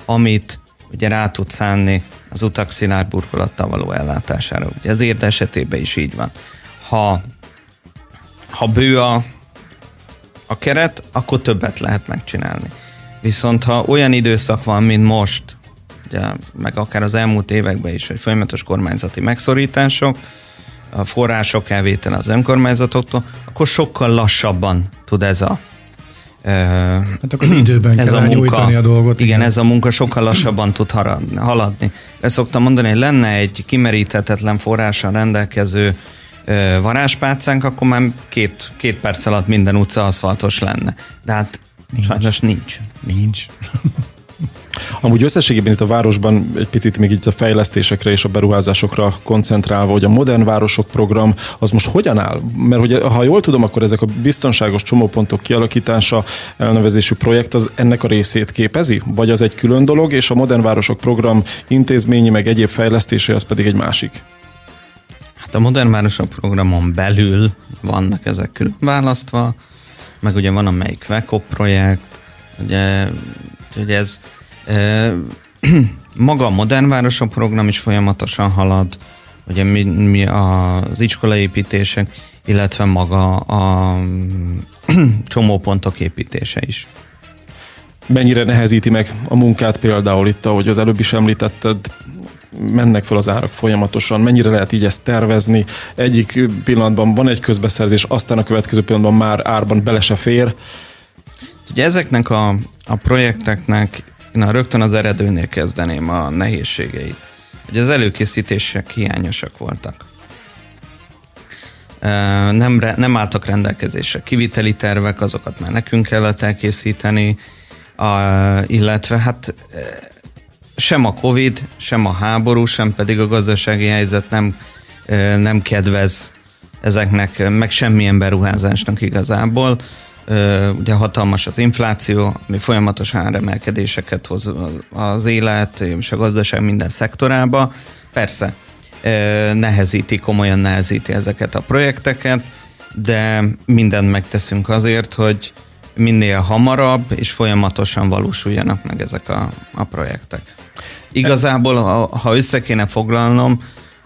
amit ugye rá tud szánni az utak szilárd burkolattal való ellátására. Ugye az Érd esetében is így van. Ha bő a keret, akkor többet lehet megcsinálni. Viszont ha olyan időszak van, mint most, ugye, meg akár az elmúlt években is, hogy folyamatos kormányzati megszorítások, a források elvétele az önkormányzatoktól, akkor sokkal lassabban tud ez a hát akkor az időben kell nyújtani a dolgot. Igen, ez a munka sokkal lassabban tud haladni. Ezt szoktam mondani, hogy lenne egy kimeríthetetlen forrással rendelkező varázspálcánk, akkor már két perc alatt minden utca aszfaltos lenne. De hát sajnos nincs. Amúgy összességében itt a városban egy picit még itt a fejlesztésekre és a beruházásokra koncentrálva, hogy a Modern Városok program az most hogyan áll? Mert hogy, ha jól tudom, akkor ezek a biztonságos csomópontok kialakítása elnevezésű projekt az ennek a részét képezi? Vagy az egy külön dolog, és a Modern Városok program intézményi meg egyéb fejlesztése az pedig egy másik? Hát a Modern Városok programon belül vannak ezek külön választva, meg ugye van amelyik VECO projekt, ugye, hogy ez maga a Modern Városok program is folyamatosan halad, ugye mi az iskolaépítések, illetve maga a csomópontok építése is. Mennyire nehezíti meg a munkát például itt, ahogy az előbb is említetted, mennek fel az árak folyamatosan, mennyire lehet így ezt tervezni? Egyik pillanatban van egy közbeszerzés, aztán a következő pillanatban már árban bele se fér. Ugye ezeknek a projekteknek én rögtön az eredőnél kezdeném a nehézségeit. hogy az előkészítések hiányosak voltak. Nem álltak rendelkezésre kiviteli tervek, azokat már nekünk kellett elkészíteni, illetve hát sem a Covid, sem a háború, sem pedig a gazdasági helyzet nem kedvez ezeknek, meg semmilyen beruházásnak igazából. Ugye hatalmas az infláció, ami folyamatos áremelkedéseket hoz az élet és a gazdaság minden szektorába. Persze komolyan nehezíti ezeket a projekteket, de mindent megteszünk azért, hogy minél hamarabb és folyamatosan valósuljanak meg ezek a projektek. Igazából, ha össze kéne foglalnom,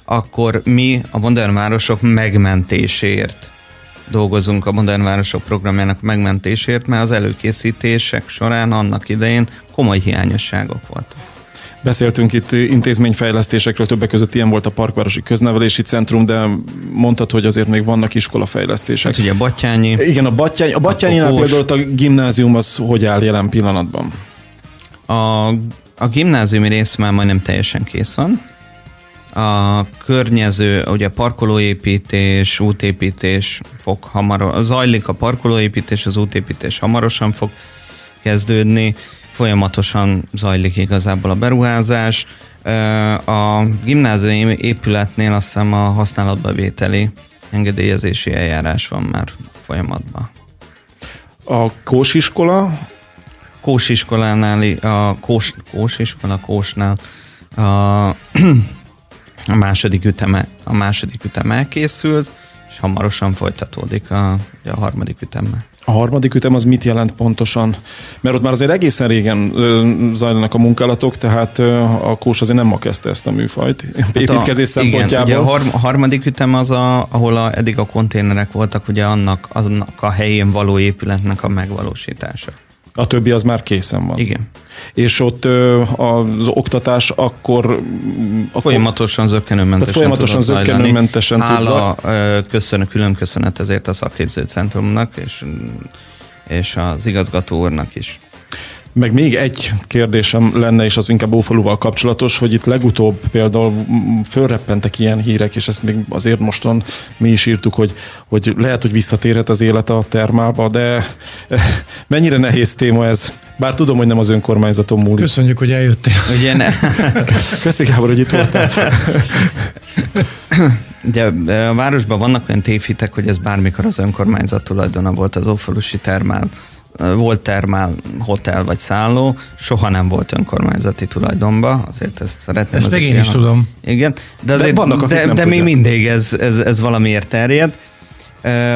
akkor mi a modern városok megmentéséért dolgozunk, a modern városok programjának megmentésért, mert az előkészítések során annak idején komoly hiányosságok voltak. Beszéltünk itt intézményfejlesztésekről, többek között ilyen volt a Parkvárosi Köznevelési Centrum, de mondtad, hogy azért még vannak iskolafejlesztések. Hát ugye Batthyányi. Igen, a Batthyányinál például a gimnázium az hogy áll jelen pillanatban? A gimnáziumi rész már majdnem teljesen kész van. A környező, ugye parkolóépítés, útépítés fog hamarosan, zajlik a parkolóépítés, az útépítés hamarosan fog kezdődni. Folyamatosan zajlik igazából a beruházás. A gimnáziumi épületnél azt hiszem a használatbevételi engedélyezési eljárás van már folyamatban. A Kós iskola? Kós iskolánál, Kósnál a második ütem elkészült, és hamarosan folytatódik a harmadik ütemmel. A harmadik ütem az mit jelent pontosan? Mert ott már azért egészen régen zajlanak a munkálatok, tehát a Kós azért nem ma kezdte ezt a műfajt építkezés szempontjából. Igen, ugye a harmadik ütem az, ahol eddig a konténerek voltak, ugye annak a helyén való épületnek a megvalósítása. A többi az már készen van. Igen. És ott az oktatás akkor folyamatosan zökkenőmentesen tud zajlani. Hála, külön köszönet ezért a szakképző centrumnak és az igazgató úrnak is. Meg még egy kérdésem lenne, és az inkább Ófaluval kapcsolatos, hogy itt legutóbb például fölreppentek ilyen hírek, és ezt még azért mostan mi is írtuk, hogy lehet, hogy visszatérhet az élet a termálba, de mennyire nehéz téma ez? Bár tudom, hogy nem az önkormányzaton múlik. Köszönjük, hogy eljöttél. Ugye ne? Köszi, Gábor, hogy itt voltál. Ugye a városban vannak olyan tévhitek, hogy ez bármikor az önkormányzat tulajdona volt az ófalusi termál. Volt termál, hotel vagy szálló, soha nem volt önkormányzati tulajdonba, azért ezt szeretném. Ezt meg én is tudom. Igen, de azért, de még mindig ez valamiért terjed.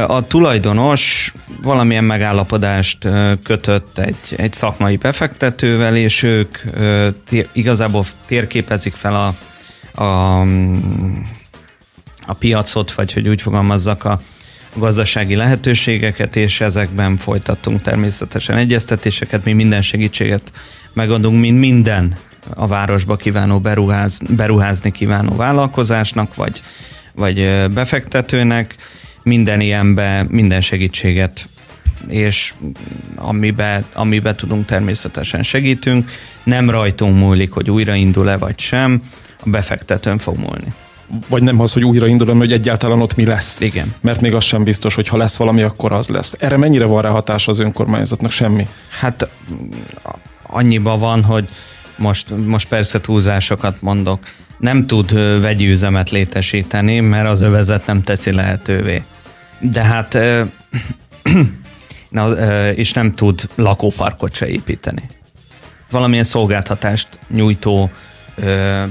A tulajdonos valamilyen megállapodást kötött egy szakmai befektetővel, és ők igazából térképezik fel a piacot, vagy hogy úgy fogalmazzak, a gazdasági lehetőségeket, és ezekben folytattunk természetesen egyeztetéseket, mi minden segítséget megadunk, mint minden a városba kívánó beruházni kívánó vállalkozásnak, vagy befektetőnek, minden ilyenbe minden segítséget, és amiben tudunk természetesen segítünk, nem rajtunk múlik, hogy újraindul-e vagy sem, a befektetőn fog múlni. Vagy nem az, hogy újraindulom, hogy egyáltalán ott mi lesz. Igen. Mert még az sem biztos, hogy ha lesz valami, akkor az lesz. Erre mennyire van rá hatása az önkormányzatnak? Semmi? Hát annyiban van, hogy most persze túlzásokat mondok. Nem tud vegyi üzemet létesíteni, mert az övezet nem teszi lehetővé. De hát és nem tud lakóparkot se építeni. Valamilyen szolgáltatást nyújtó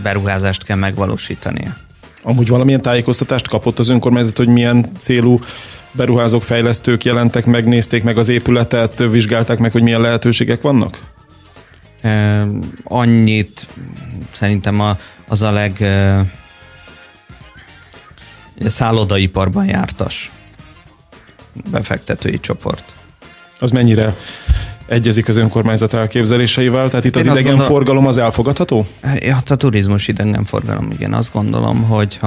beruházást kell megvalósítania. Amúgy valamilyen tájékoztatást kapott az önkormányzat, hogy milyen célú beruházók, fejlesztők jelentek, megnézték meg az épületet, vizsgálták meg, hogy milyen lehetőségek vannak? Annyit szerintem az a szállodaiparban jártas befektetői csoport. Az mennyire egyezik az önkormányzat elképzeléseivel? Tehát itt az idegenforgalom az elfogadható? Hát a turizmus idegenforgalom, igen. Azt gondolom, hogy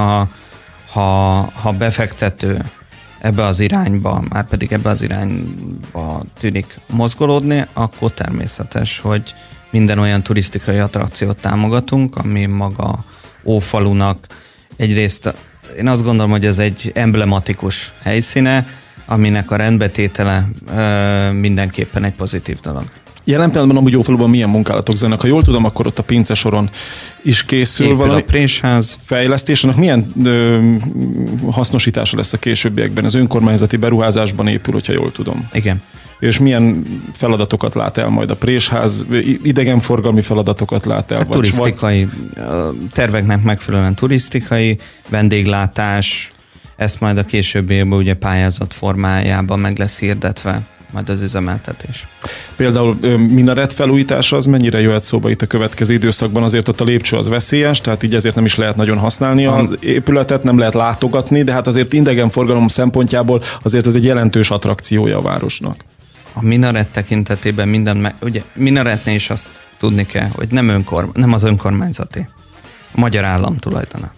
ha befektető ebbe az irányba tűnik mozgolódni, akkor természetes, hogy minden olyan turisztikai attrakciót támogatunk, ami maga Ófalunak. Egyrészt én azt gondolom, hogy ez egy emblematikus helyszíne, aminek a rendbetétele mindenképpen egy pozitív dolog. Jelen pillanatban amúgy Ófaluban milyen munkálatok zajlanak? Ha jól tudom, akkor ott a Pincesoron is készül épül valami fejlesztés. Annak milyen hasznosítása lesz a későbbiekben? Az önkormányzati beruházásban épül, hogyha jól tudom. Igen. És milyen feladatokat lát el majd a présház? Idegenforgalmi feladatokat lát el? Hát, vagy turisztikai, terveknek megfelelően turisztikai, vendéglátás, ezt majd a későbbiekben ugye pályázat formájában meg lesz hirdetve majd az üzemeltetés. Például minaret felújítása az mennyire jöhet szóba itt a következő időszakban? Azért ott a lépcső az veszélyes, tehát így ezért nem is lehet nagyon használni az épületet, nem lehet látogatni, de hát azért idegenforgalom szempontjából azért ez egy jelentős attrakciója a városnak. A minaret tekintetében ugye minaretnél is azt tudni kell, hogy nem az önkormányzati, a magyar állam tulajdona.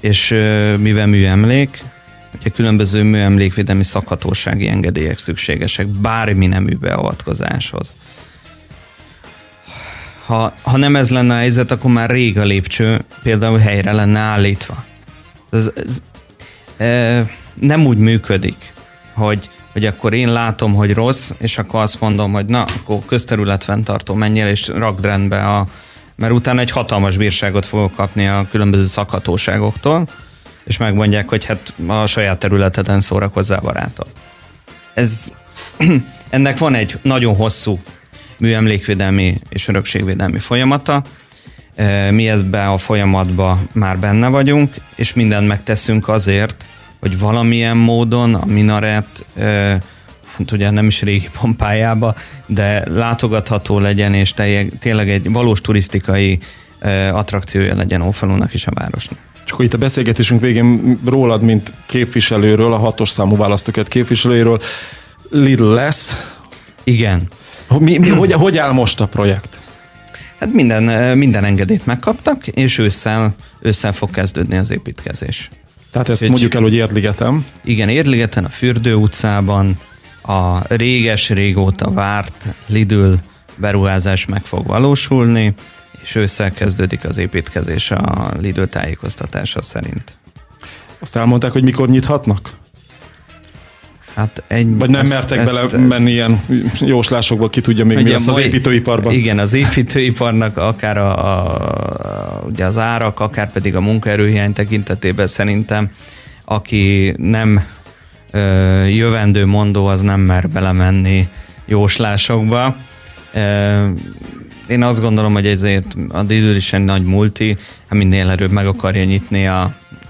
És mivel műemlék, ugye különböző műemlékvédelmi szakhatósági engedélyek szükségesek bármi nemű beavatkozáshoz. Ha nem ez lenne a helyzet, akkor már rég a lépcső például helyre lenne állítva. Ez nem úgy működik, hogy akkor én látom, hogy rossz, és akkor azt mondom, hogy na, akkor közterületfenntartó menjél, és rakd rendbe mert utána egy hatalmas bírságot fogok kapni a különböző szakhatóságoktól, és megmondják, hogy hát a saját területeden szórakozzá barátom. Ennek van egy nagyon hosszú műemlékvédelmi és örökségvédelmi folyamata. Mi ebben a folyamatban már benne vagyunk, és mindent megteszünk azért, hogy valamilyen módon a minaret, hát ugye nem is régi pompájába, de látogatható legyen, és tényleg egy valós turisztikai attrakciója legyen Ófalunak és a városnak. És akkor itt a beszélgetésünk végén rólad, mint képviselőről, a 6-os számú választókert képviselőről, Lidl lesz. Igen. Hogy áll most a projekt? Hát minden engedélyt megkaptak, és ősszel fog kezdődni az építkezés. Tehát ezt mondjuk el, hogy Érdligeten. Igen, Érdligeten, a Fürdő utcában a régóta várt Lidl beruházás meg fog valósulni, és ősszel kezdődik az építkezés a Lidl tájékoztatása szerint. Azt elmondták, hogy mikor nyithatnak? Hát vagy nem mertek menni ilyen jóslásokból, ki tudja még mi lesz az építőiparban. Igen, az építőiparnak akár ugye az árak, akár pedig a munkaerőhiány tekintetében szerintem, aki nem jövendőmondó, az nem mer belemenni jóslásokba. Én azt gondolom, hogy ezért a Lidl is egy nagy multi, minél előbb meg akarja nyitni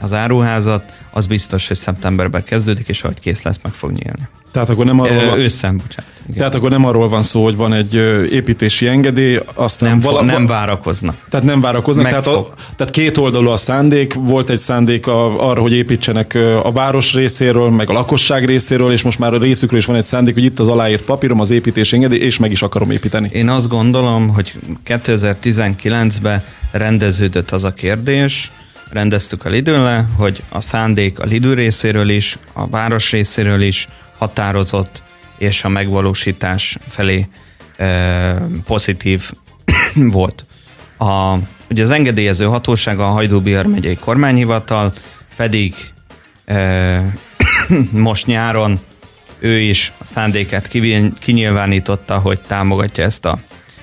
az áruházat, az biztos, hogy szeptemberben kezdődik, és ahogy kész lesz, meg fog nyílni. Tehát akkor nem arról van... Ősszel, bocsánat. Igen. Tehát akkor nem arról van szó, hogy van egy építési engedély, aztán nem várakoznak. Tehát nem várakoznak, tehát két oldalú a szándék, volt egy szándék arra, hogy építsenek a város részéről, meg a lakosság részéről, és most már a részükről is van egy szándék, hogy itt az aláírt papírom, az építési engedély, és meg is akarom építeni. Én azt gondolom, hogy 2019-ben rendeződött az a kérdés, rendeztük a Lidl-le, hogy a szándék a Lidl részéről is, a város részéről is határozott, és a megvalósítás felé pozitív volt. Ugye az engedélyező hatósága a Hajdú-Bihar megyei kormányhivatal, pedig most nyáron ő is a szándékát kinyilvánította, hogy támogatja ezt a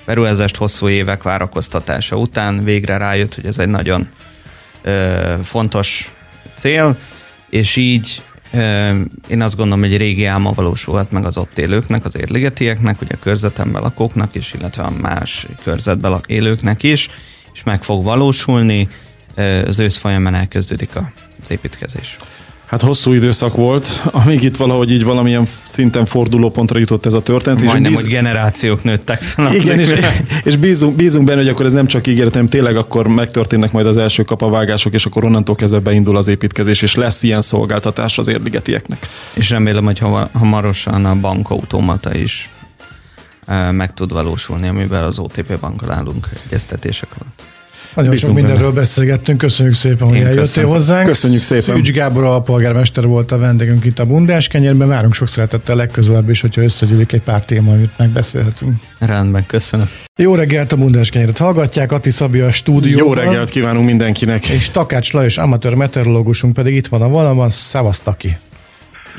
beruházást. Hosszú évek várakoztatása után végre rájött, hogy ez egy nagyon fontos cél, és így én azt gondolom, hogy egy régi álma valósulhat meg az ott élőknek, az érligetieknek, ugye a körzetemben lakóknak is, illetve a más körzetben élőknek is, és meg fog valósulni, az ősz folyamán elkezdődik az építkezés. Hát hosszú időszak volt, amíg itt valahogy így valamilyen szinten fordulópontra jutott ez a történet. Majdnem, hogy generációk nőttek fel. Igen, és bízunk benne, hogy akkor ez nem csak ígéret, hanem tényleg akkor megtörténnek majd az első kapavágások, és akkor onnantól kezdve beindul az építkezés, és lesz ilyen szolgáltatás az érdigetieknek. És remélem, hogy hamarosan a bankautomata is meg tud valósulni, amiben az OTP bankkal állunk egyeztetések alatt. Nagyon sok mindenről beszélgettünk, köszönjük szépen, hogy eljöttél hozzánk. Köszönjük szépen. Tűcs Gábor alpolgármester volt a vendégünk itt a Bundás Kenyérben. Várunk sok szeretettel legközelebb is, hogyha összegyűlik egy pár téma, amit megbeszélhetünk. Rendben, köszönöm. Jó reggelt, a Bundás Kenyeret hallgatják, Atti Szabi a stúdióban. Jó reggelt kívánunk mindenkinek. És Takács Lajos amatőr meteorológusunk pedig itt van a vonalban. Szevasz, Taki.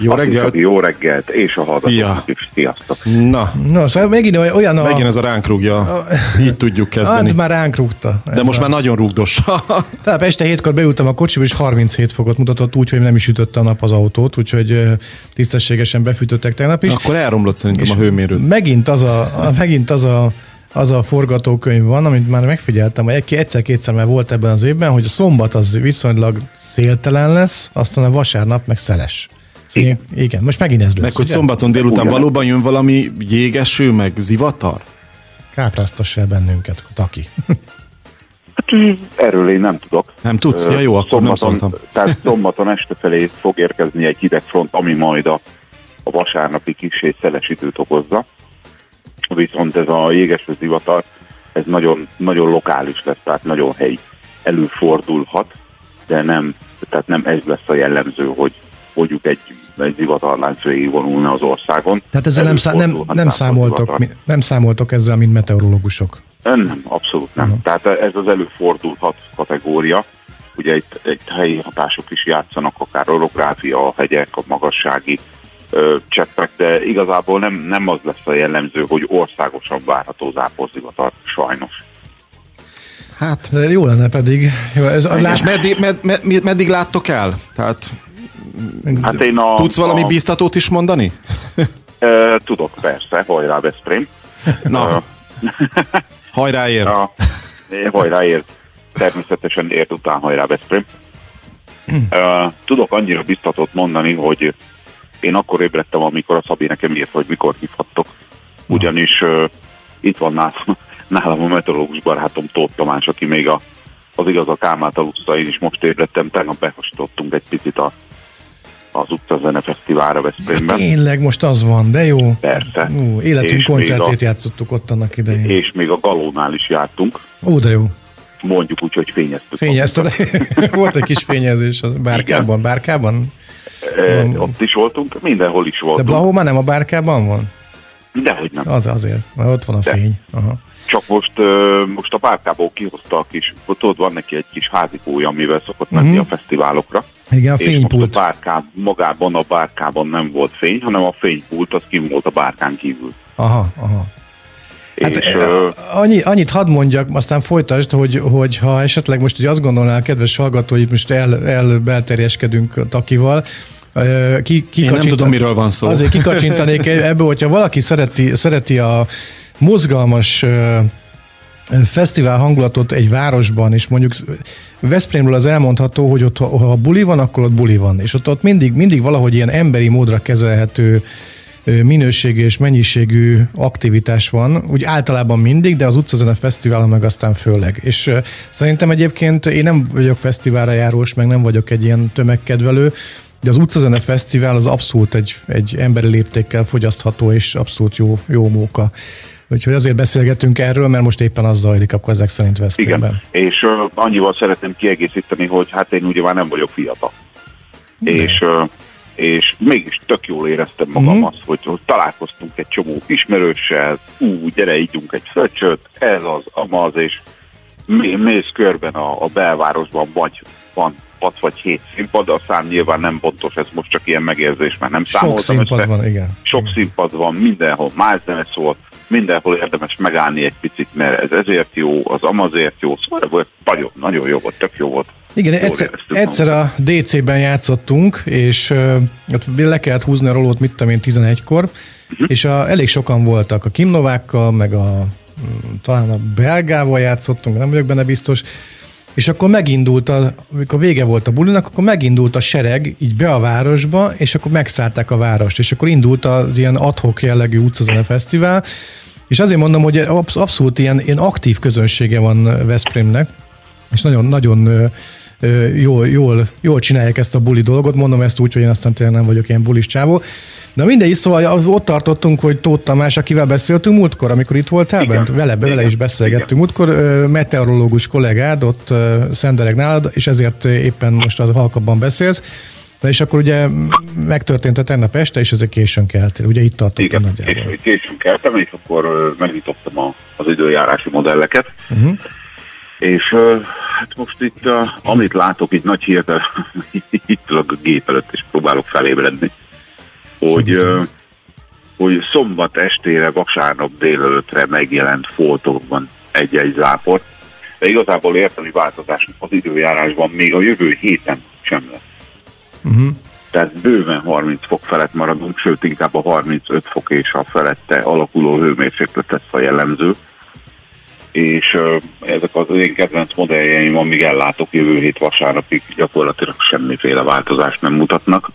Jó reggelt. Jó reggelt, és a hallgatók is. Sziasztok. Na, szóval megint olyan a... Megint ez a ránk rúgja. Így tudjuk kezdeni. Hát már ránk rúgta. De most már nagyon rúgdos. Tehát este hétkor beültem a kocsiba, és 37 fokot mutatott, úgyhogy nem is ütötte a nap az autót, úgyhogy tisztességesen befűtöttek tegnap is. Akkor elromlott szerintem a hőmérőt. Megint az a forgatókönyv van, amit már megfigyeltem, hogy egyszer-kétszer már volt ebben az évben, hogy a szombat az viszonylag széltelen lesz, aztán a vasárnap meg szeles. Igen, most megint ez lesz. Meg hogy szombaton délután valóban jön valami jégeső, meg zivatar? Kápráztass el bennünket, Taki. Erről én nem tudok. Nem tudsz? Ja, jó, akkor szombaton, nem szóltam. Tehát szombaton este felé fog érkezni egy hidegfront, ami majd a vasárnapi kis és szeles időt okozza. Viszont ez a jégeső zivatar, ez nagyon, nagyon lokális lesz, tehát nagyon helyi. Előfordulhat, de nem ez lesz a jellemző, hogy mondjuk egy zivatarlánc végig vonulna az országon. Tehát ezzel nem számoltok ezzel, mint meteorológusok? Nem, abszolút nem. No. Tehát ez az előfordulhat kategória. Ugye itt helyi hatások is játszanak, akár orográfia, a hegyek, a magassági cseppek, de igazából nem az lesz a jellemző, hogy országosan várható záporzivatar, sajnos. Hát, de jó lenne pedig. Meddig láttok el? Tehát... Hát tudsz valami bíztatót is mondani? Tudok, persze. Hajrá, Veszprém. Na, hajrá ért. Hajrá ért. Természetesen ért után hajrá, Veszprém. Tudok annyira bíztatót mondani, hogy én akkor ébredtem, amikor a Szabi nekem írt, hogy mikor hívhattok. Ugyanis itt van nálam a meteorológus barátom, Tóth Tamás, aki még az igaz a Kálmátál utca, én is most ébredtem, tegnap behasítottunk egy picit az utcazene fesztiválra Veszprémben. Tényleg most az van, de jó. Persze. Életünk koncertét játszottuk ott annak idején. És még a Galónál is jártunk. Ó, de jó. Mondjuk úgy, hogy fényeztük. Fényezted. Volt egy kis fényezés a bárkában. Bárkában? Ott is voltunk, mindenhol is voltunk. De Blaha már nem a bárkában van? Dehogy nem. Azért, mert ott van a fény. Aha. Csak most a bárkából kihozta a kis, ott van neki egy kis házikója, amivel szokott menni a fesztiválokra. Igen, a fénypult. A magában a bárkában nem volt fény, hanem a fénypult az kim volt a bárkán kívül. Aha. Hát és, annyit hadd mondjak, aztán folytasd, hogy ha esetleg most ugye azt gondolnál, kedves hallgató, hogy most belterjeskedünk Takival, én nem tudom, miről van szó. Azért kikacsintanék ebből, hogyha valaki szereti a mozgalmas fesztivál hangulatot egy városban, és mondjuk Veszprémről az elmondható, hogy ott, ha buli van, akkor ott buli van. És ott mindig valahogy ilyen emberi módra kezelhető minőségű és mennyiségű aktivitás van, úgy általában mindig, de az utcazene fesztiválon meg aztán főleg. És szerintem egyébként én nem vagyok fesztiválra járós, meg nem vagyok egy ilyen tömegkedvelő, de az utcazene fesztivál az abszolút egy emberi léptékkel fogyasztható és abszolút jó móka. Úgyhogy azért beszélgetünk erről, mert most éppen az zajlik, akkor ezek szerint Veszprémben. Igen, és annyival szeretném kiegészíteni, hogy hát én ugye már nem vagyok fiatal. És mégis tök jól éreztem magam azt, hogy találkoztunk egy csomó ismerőssel, gyere, ígyunk egy fröccsöt, ez az, amaz, és mész körben a belvárosban, vagy van 6 vagy 7 színpad, a szám nyilván nem pontos, ez most csak ilyen megérzés, mert nem számoltam. Sok színpad van, igen. Sok színpad van, mindenhol más zene szól, mindenhol érdemes megállni egy picit, mert ez ezért jó, az amazért jó, szóval nagyon jó volt, tök jó volt. Igen, egyszer a DC-ben játszottunk, és ott le kellett húzni a rolót, mit tudom én, 11-kor, és elég sokan voltak, a Kim Novákkal, meg talán a Belgával játszottunk, nem vagyok benne biztos, és akkor megindult, amikor vége volt a bulinak, akkor megindult a sereg így be a városba, és akkor megszállták a várost, és akkor indult az ilyen ad-hoc jellegű utcazene fesztivál, és azért mondom, hogy abszolút ilyen aktív közönsége van Veszprémnek, és nagyon-nagyon jól csinálják ezt a buli dolgot. Mondom ezt úgy, hogy én aztán tényleg nem vagyok ilyen bulis csávó. De mindegy, szóval ott tartottunk, hogy Tóth Tamás, akivel beszéltünk múltkor, amikor itt voltál bent, vele is beszélgettünk múltkor, meteorológus kollégád, ott szendereg nálad, és ezért éppen most az halkabban beszélsz. Na és akkor ugye megtörtént a tegnap este, és ezek későn keltél. Ugye itt tartottam nagyjából. Igen, későn keltem, és akkor megnyitottam az időjárási modelleket. Uh-huh. És hát most itt, amit látok, itt nagy hirtelen, itt a gép előtt, és próbálok felébredni, hogy szombat estére, vasárnap délelőttre megjelent foltokban egy-egy zápor. De igazából értelmi változás az időjárásban még a jövő héten sem lesz. Uh-huh. Tehát bőven 30 fok felett maradunk, sőt inkább a 35 fok és a felette alakuló hőmérséklet lesz a jellemző. És ezek az én kedvenc modelljeim, amíg ellátok jövő hét vasárnapig, gyakorlatilag semmiféle változást nem mutatnak.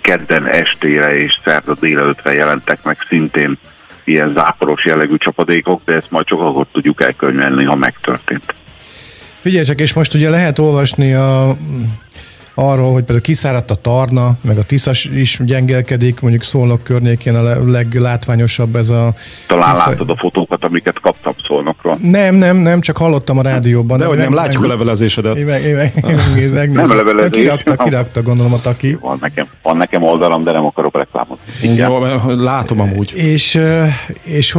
Kedden estére és szerda délelőttre jelentek meg szintén ilyen záporos jellegű csapadékok, de ezt majd csak akkor tudjuk elkönyvelni, ha megtörtént. Figyelj csak, és most ugye lehet olvasni arról, hogy például kiszáradt a Tarna, meg a Tisza is gyengelkedik, mondjuk Szolnok környékén a leglátványosabb ez a... Talán látod a fotókat, amiket kaptam Szolnokról. Nem, csak hallottam a rádióban. Dehogy nem, látjuk a levelezésedet. Nem levelezés. Kirakta, gondolom a taki. Van nekem oldalam, de nem akarok reklámozni. Látom amúgy. És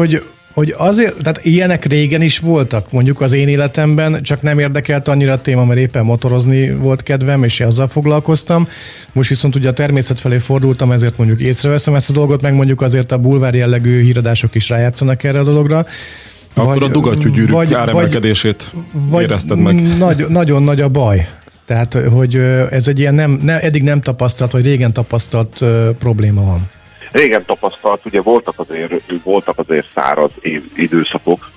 hogy azért, tehát ilyenek régen is voltak, mondjuk az én életemben, csak nem érdekelt annyira a téma, mert éppen motorozni volt kedvem, és azzal foglalkoztam. Most viszont ugye a természet felé fordultam, ezért mondjuk észreveszem ezt a dolgot, meg mondjuk azért a bulvár jellegű híradások is rájátszanak erre a dologra. Akkor a dugattyúgyűrűk áremelkedését érezted meg. Nagyon nagy a baj. Tehát, hogy ez egy ilyen eddig nem tapasztalt, vagy régen tapasztalt probléma van. Régen tapasztalt, ugye voltak azért száraz időszakok,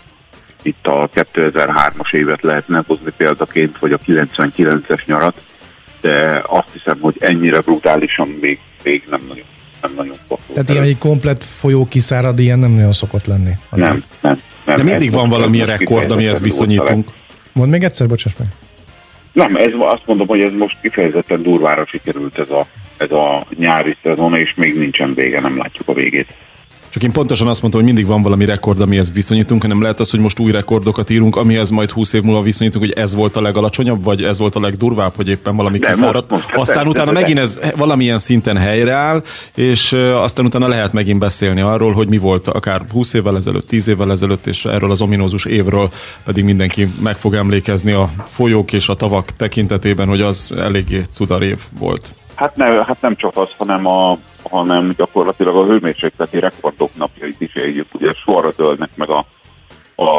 itt a 2003-as évet lehetne hozni példaként, vagy a 99-es nyarat, de azt hiszem, hogy ennyire brutálisan még nem nagyon fordult. Tehát ilyen egy komplett folyó kiszárad, ilyen nem nagyon szokott lenni. Nem. De mindig van valami rekord, amihez viszonyítunk. Mondd még egyszer, bocsáss meg. Nem, azt mondom, hogy ez most kifejezetten durvára sikerült ez a nyári szezon, és még nincsen vége, nem látjuk a végét. Csak én pontosan azt mondtam, hogy mindig van valami rekord, amihez viszonyítunk, hanem lehet az, hogy most új rekordokat írunk, amihez majd 20 év múlva viszonyítunk, hogy ez volt a legalacsonyabb, vagy ez volt a legdurvább, hogy éppen valami kiszáradt. Aztán utána megint ez valamilyen szinten helyreáll, és aztán utána lehet megint beszélni arról, hogy mi volt akár 20 évvel ezelőtt, 10 évvel ezelőtt, és erről az ominózus évről pedig mindenki meg fog emlékezni a folyók és a tavak tekintetében, hogy az eléggé cudar év volt. Hát nem csak az, hanem gyakorlatilag a hőmérsékleti rekordok napjait is éljük, ugye sorra dőlnek meg a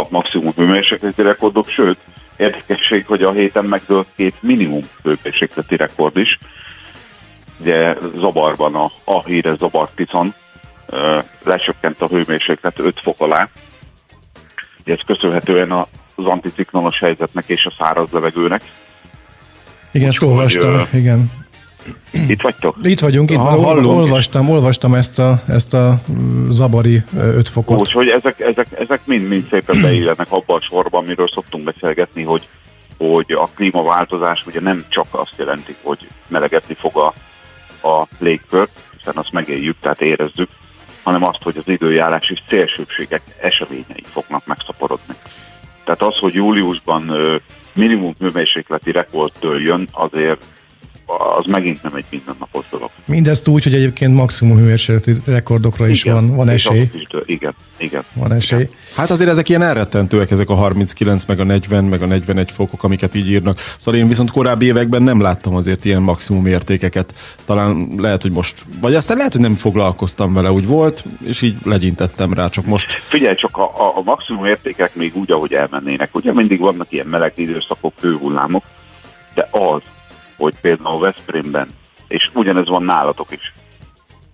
maximum hőmérsékleti rekordok, sőt, érdekesség, hogy a héten megdőlt két minimum hőmérsékleti rekord is. Ugye Zabarban, a híres Zabar-Tiszon lecsökkent a hőmérséklet 5 fok alá. Ugye ez köszönhetően az anticiklonos helyzetnek és a száraz levegőnek. Igen, ezt olvastam, igen. Itt vagytok? Itt vagyunk, itt olvastam ezt a zabari 5 fokot. Úgyhogy ezek mind szépen beillenek abba a sorba, amiről szoktunk beszélgetni, hogy a klímaváltozás ugye nem csak azt jelenti, hogy melegedni fog a légkört, hiszen azt megéljük, tehát érezzük, hanem azt, hogy az időjárás és szélsőségek eseményei fognak megszaporodni. Tehát az, hogy júliusban minimum hőmérsékleti rekordtől jön, azért az megint nem egy mindennapos dolog. Mindezt úgy, hogy egyébként maximum hőmérsékleti rekordokra is van esély. Igen. Van esély. Hát azért ezek ilyen elrettentőek, ezek a 39, meg a 40, meg a 41 fokok, amiket így írnak. Szóval én viszont korábbi években nem láttam azért ilyen maximum értékeket. Talán lehet, hogy most, vagy aztán lehet, hogy nem foglalkoztam vele, úgy volt, és így legyintettem rá, csak most. Figyelj, csak a maximum értékek még úgy, ahogy elmennének. Ugye mindig vannak ilyen meleg időszakok, hőhullámok, de az, hogy például Veszprémben, és ugyanez van nálatok is,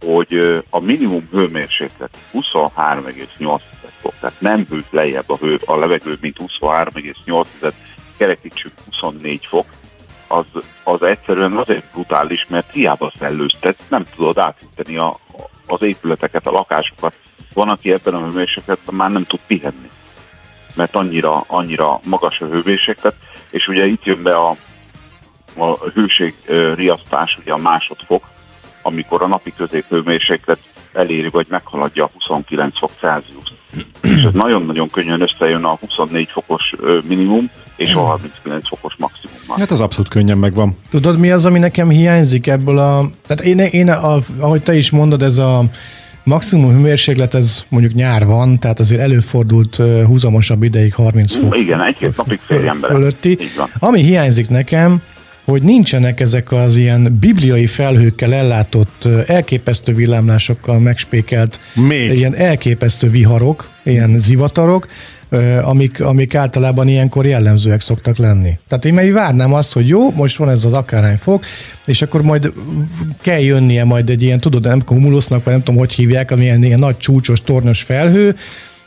hogy a minimum hőmérséklet 23,8 fok, tehát nem hűlt lejjebb a levegő, mint 23,8, kerekítsük 24 fok, az egyszerűen azért brutális, mert hiába szellőztet, nem tudod átüteni az épületeket, a lakásokat. Van, aki ebben a hőmérsékletben már nem tud pihenni. mert annyira magas a hőmérséklet, és ugye itt jön be a hőségriasztás, ugye a másodfok, amikor a napi középhőmérséklet eléri, vagy meghaladja a 29 fok Celsius. És ez nagyon-nagyon könnyen összejön a 24 fokos minimum és a 39 fokos maximum. Hát az abszolút könnyen megvan. Tudod, mi az, ami nekem hiányzik ebből a... Tehát én ahogy te is mondod, ez a maximum hőmérséklet, ez mondjuk nyár van, tehát azért előfordult húzamosabb ideig 30 fok. Igen, egy-két napig fél fölötti. Ami hiányzik nekem, hogy nincsenek ezek az ilyen bibliai felhőkkel ellátott, elképesztő villámlásokkal megspékelt ilyen elképesztő viharok, ilyen zivatarok, amik általában ilyenkor jellemzőek szoktak lenni. Tehát én meg várnám azt, hogy jó, most van ez az akárhány fok, és akkor majd kell jönnie majd egy ilyen, tudod, nem kumulosznak, vagy nem tudom, hogy hívják, amilyen ilyen nagy csúcsos, tornyos felhő,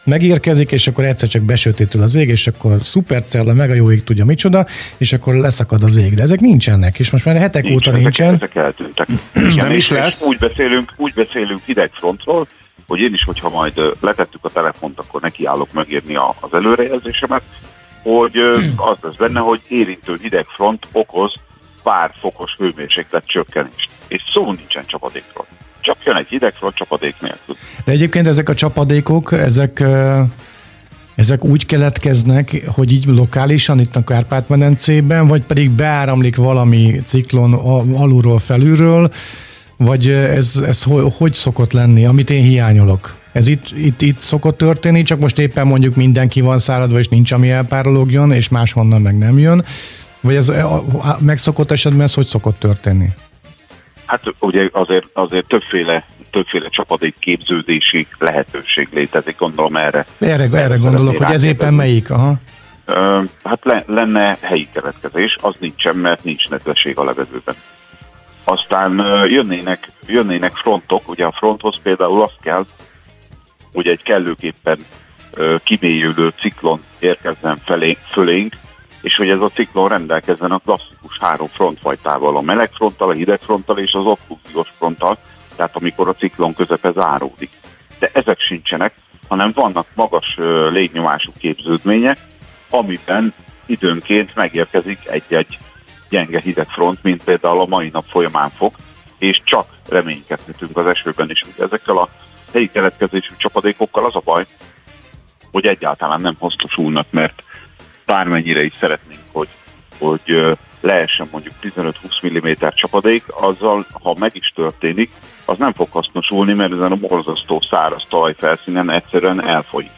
megérkezik, és akkor egyszer csak besötétül az ég, és akkor szupercella, meg a jó ég tudja micsoda, és akkor leszakad az ég. De ezek nincsenek, és most már hetek óta nincsen. Ezek eltűntek. És nem is lesz. Úgy beszélünk hidegfrontról, hogy én is, hogyha majd letettük a telefont, akkor nekiállok megírni az előrejelzésemet, hogy az lesz benne, hogy érintő hidegfront okoz pár fokos hőmérséklet csökkenést. És szó nincsen csapadékról. Csak jön egy hidegfront csapadék nélkül. De egyébként ezek a csapadékok, ezek úgy keletkeznek, hogy így lokálisan itt a Kárpát-medencében, vagy pedig beáramlik valami ciklon alulról, felülről, vagy ez hogy szokott lenni, amit én hiányolok? Ez itt szokott történni, csak most éppen mondjuk mindenki van száradva, és nincs, ami elpárologjon, és máshonnan meg nem jön. Vagy ez megszokott esetben, ez hogy szokott történni? Hát ugye azért többféle csapadék képződési lehetőség létezik, gondolom erre. Erre gondolok, hogy ez éppen melyik? Aha. Hát lenne helyi keletkezés, az nincsen, mert nincs nedvesség a levegőben. Aztán jönnének frontok, ugye a fronthoz például az kell, hogy egy kellőképpen kimélyülő ciklon érkezzen fölénk, és hogy ez a ciklon rendelkezzen a klasszikus három frontfajtával, a meleg fronttal, a hideg fronttal és az obklúziós fronttal, tehát amikor a ciklon közepe záródik. De ezek sincsenek, hanem vannak magas légnyomású képződmények, amiben időnként megérkezik egy-egy gyenge hideg front, mint például a mai nap folyamán fog, és csak reménykedhetünk az esőben is. Ezekkel a helyi keletkezésű csapadékokkal az a baj, hogy egyáltalán nem hasznosulnak, mert bármennyire is szeretnénk, hogy leessen mondjuk 15-20 mm csapadék, azzal, ha meg is történik, az nem fog hasznosulni, mert ezen a borzasztó száraz talajfelszínen egyszerűen elfolyik.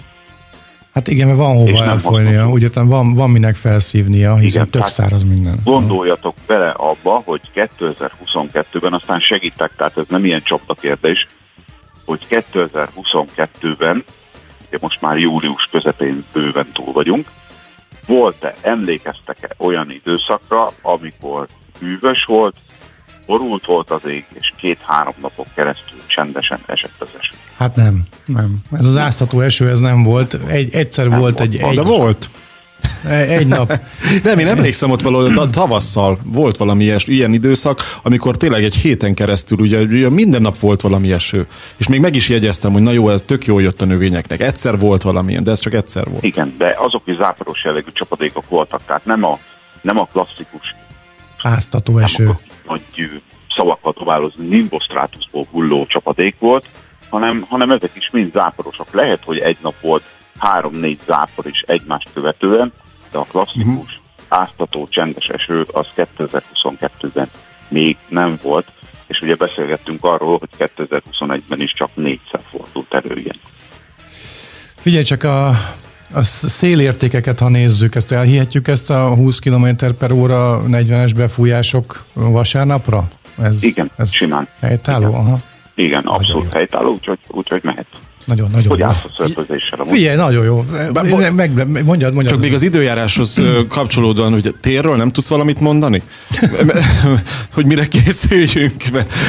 Hát igen, mert van hova elfolynia, úgy értem, van minek felszívnia, hiszen tök száraz minden. Gondoljatok bele abba, hogy 2022-ben, aztán segítek, tehát ez nem ilyen csapdakérdés, hogy 2022-ben, ugye most már július közepén bőven túl vagyunk, volt-e, emlékeztek-e olyan időszakra, amikor hűvös volt, borult volt az ég, és 2-3 napok keresztül csendesen esett az eső? Hát nem. Ez az áztató eső, ez nem volt. Egyszer volt. Egy nap. Nem, én emlékszem, ott valahol tavasszal volt valami ilyen időszak, amikor tényleg egy héten keresztül ugye minden nap volt valami eső. És még meg is jegyeztem, hogy na jó, ez tök jól jött a növényeknek. Egyszer volt valamilyen, de ez csak egyszer volt. Igen, de azok is záporos jellegű csapadékok voltak, tehát nem a klasszikus áztató eső. Nem a nagy szavakkal dobálózni, nimbosztrátuszból hulló csapadék volt, hanem ezek is mind záporosak. Lehet, hogy egy nap volt 3-4 zápor is egymást követően, de a klasszikus áztató csendes eső az 2022-ben még nem volt, és ugye beszélgettünk arról, hogy 2021-ben is csak 4-szer fordult elő ilyen. Figyelj csak, a szélértékeket, ha nézzük, ezt elhihetjük, ezt a 20 km/h 40-es befújások vasárnapra? Ez simán. Helytálló? Igen. Aha. Igen, abszolút helytálló, úgyhogy mehet. Nagyon jó. Figyelj, nagyon jó. Mondjad. Csak még az időjáráshoz kapcsolódóan, hogy térről nem tudsz valamit mondani? Hogy mire készüljünk?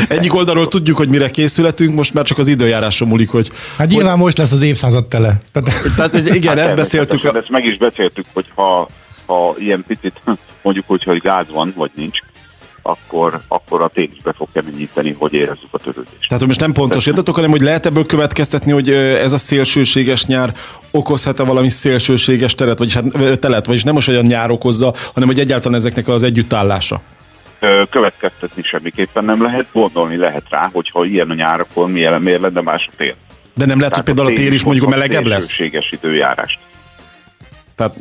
Egyik oldalról tudjuk, hogy mire készülhetünk, most már csak az időjárásra múlik, hogy... Hát nyilván most lesz az évszázad tele. Tehát igen, ezt beszéltük. Ezt meg is beszéltük, hogy ha ilyen picit, mondjuk, hogyha gáz van, vagy nincs, akkor a ténisbe fog keményíteni, hogy érezzük a törődést. Tehát most nem pontos adatok, hanem hogy lehet ebből következtetni, hogy ez a szélsőséges nyár okozhat-e valami szélsőséges teret, vagyis hát telet, vagyis nem most olyan nyár okozza, hanem hogy egyáltalán ezeknek az együttállása. Következtetni semmiképpen nem lehet, gondolni lehet rá, hogyha ilyen a nyár, akkor mi elemér lenne más a tél. De nem lehet, hogy például a tél is mondjuk melegebb lesz? Szélsőséges időjárást. Tehát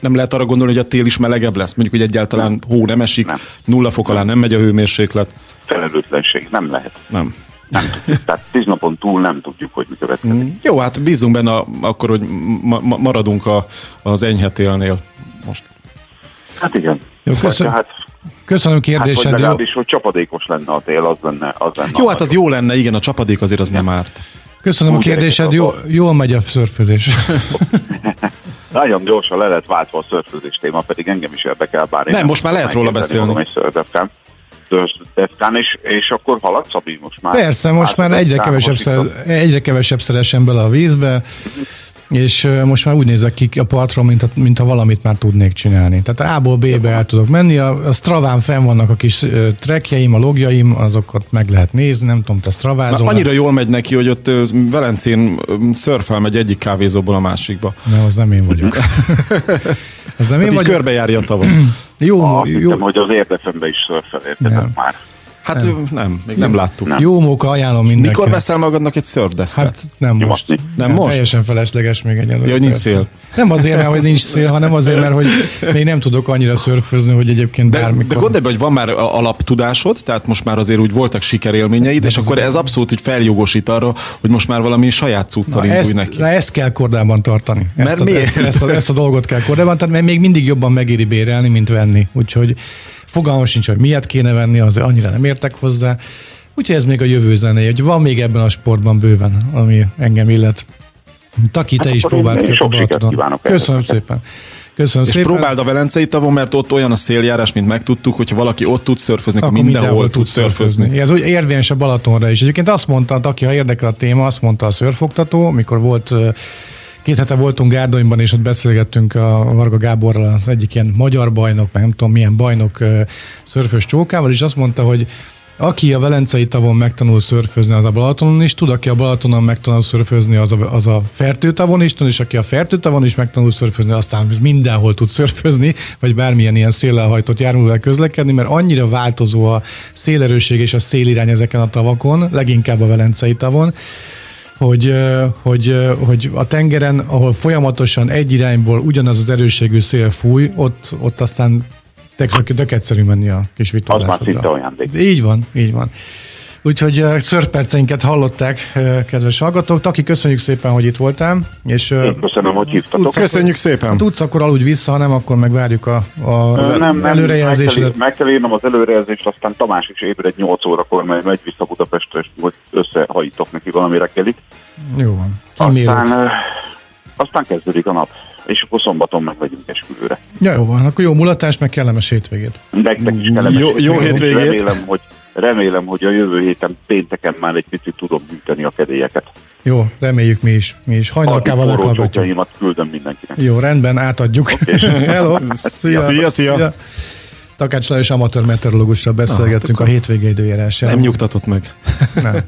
nem lehet arra gondolni, hogy a tél is melegebb lesz? Mondjuk, hogy egyáltalán hó nem esik, nem. 0 fok alá nem megy a hőmérséklet? Felelőtlenség, nem lehet. Nem tudjuk. Tehát 10 napon túl nem tudjuk, hogy mi következik. Jó, hát bízunk benne akkor, hogy maradunk az enyhe télnél most. Hát igen. Jó, köszönöm. Köszönöm kérdésed. Hát, legalábbis, hogy csapadékos lenne a tél, az lenne. Jó, hát az jó lenne, igen, a csapadék azért az nem árt. Köszönöm a kérdésed, jól megy a szörfözés. Nagyon gyorsan le lett váltva a szörfözés téma, pedig engem is érdekel, bár nem, most már lehet róla beszélni. És akkor haladsz, Szabi, most már? Persze, most már egyre kevesebb szeresen bele a vízbe, és most már úgy nézek ki a partról, mintha valamit már tudnék csinálni. Tehát A-ból B-be el tudok menni, a Straván fenn vannak a kis trekjeim, a logjaim, azokat meg lehet nézni, nem tudom, te Stravázol. Már annyira jól megy neki, hogy ott Velencén szörfel megy egyik kávézóból a másikba. Nem, az nem én vagyok. Ez nem én vagyok. Így körbejárja a tavat. Jó. Hogy az érdekemben is szörfel értetem már. Hát nem, még nem láttuk. Nem. Jó móka, ajánlom mindenkinek. Mikor veszel magadnak egy szörfdeszket? Hát nem most. Nem most? Teljesen felesleges még egy adott. Nincs szél. Nem azért, mert hogy nincs szél, hanem azért, mert hogy még nem tudok annyira szörfözni, hogy egyébként bármikor. De gondolj be, hogy van már alaptudásod, tehát most már azért úgy voltak sikerélményeid, és akkor ez abszolút úgy feljogosít arra, hogy most már valami saját cuccal indulj neki. Na ezt kell kordában tartani. Mert miért? Ezt a dolgot kell kordában tartani, mert még mindig jobban megéri bérelni, mint venni. Úgyhogy fogalmam sincs, hogy miért kéne venni, azért annyira nem értek hozzá. Úgyhogy ez még a jövő zenéje, hogy van még ebben a sportban bőven, ami engem illet. Taki, te is próbáld ki a Balatonon. Köszönöm szépen. És próbáld a Velencei tavon, mert ott olyan a széljárás, mint megtudtuk, hogyha valaki ott tud szörfözni, akkor mindenhol tud szörfözni. Ez úgy érvényes a Balatonra is. Egyébként azt mondta, aki ha érdekel a téma, azt mondta a szörfoktató, mikor volt... 2 hete voltunk Gárdonyban, és ott beszélgettünk a Varga Gáborral, az egyik ilyen magyar bajnok, meg nem tudom milyen bajnok szörfös csókával, és azt mondta, hogy aki a Velencei tavon megtanul szörfözni, az a Balatonon is tud, aki a Balatonon megtanul szörfözni, az a Fertő tavon is tud, és aki a Fertő tavon is megtanul szörfözni, aztán mindenhol tud szörfözni, vagy bármilyen ilyen széllel hajtott járművel közlekedni, mert annyira változó a szélerősség és a szélirány ezeken a tavakon, leginkább a Velencei tavon, hogy a tengeren, ahol folyamatosan egy irányból ugyanaz az erősségű szél fúj, ott aztán tök egyszerű menni a kis vitorlásodra. Az már szinte ajándék. Így van. Úgyhogy szörfperceinket hallották, kedves hallgatók. Taki, köszönjük szépen, hogy itt voltál. És én köszönöm, hogy hívtatok. Köszönjük szépen. Tudsz, akkor aludj vissza, ha nem, akkor meg várjuk az előrejelzést. Meg kell írnom az előrejelzést, aztán Tamás is ébred 8 órakor, mert megy vissza Budapestre, hogy összehajítok neki valamire kelik. Jó van. Aztán kezdődik a nap, és akkor szombaton meg vagyunk esküvőre. Ja, jó van, akkor jó mulatás, meg kellemes hétvégét. Nektek is kellemes jó hétvégét. Remélem, hogy a jövő héten pénteken már egy picit tudom műteni a kedélyeket. Jó, reméljük mi is. Hajnalkával meghallgatjuk. Küldöm mindenkinek. Jó, rendben, átadjuk. Okay. Hello. Szia. Takács Lajos amatőr meteorológussal beszélgettünk a hétvége időjárásával. Nem nyugtatott meg. Nem.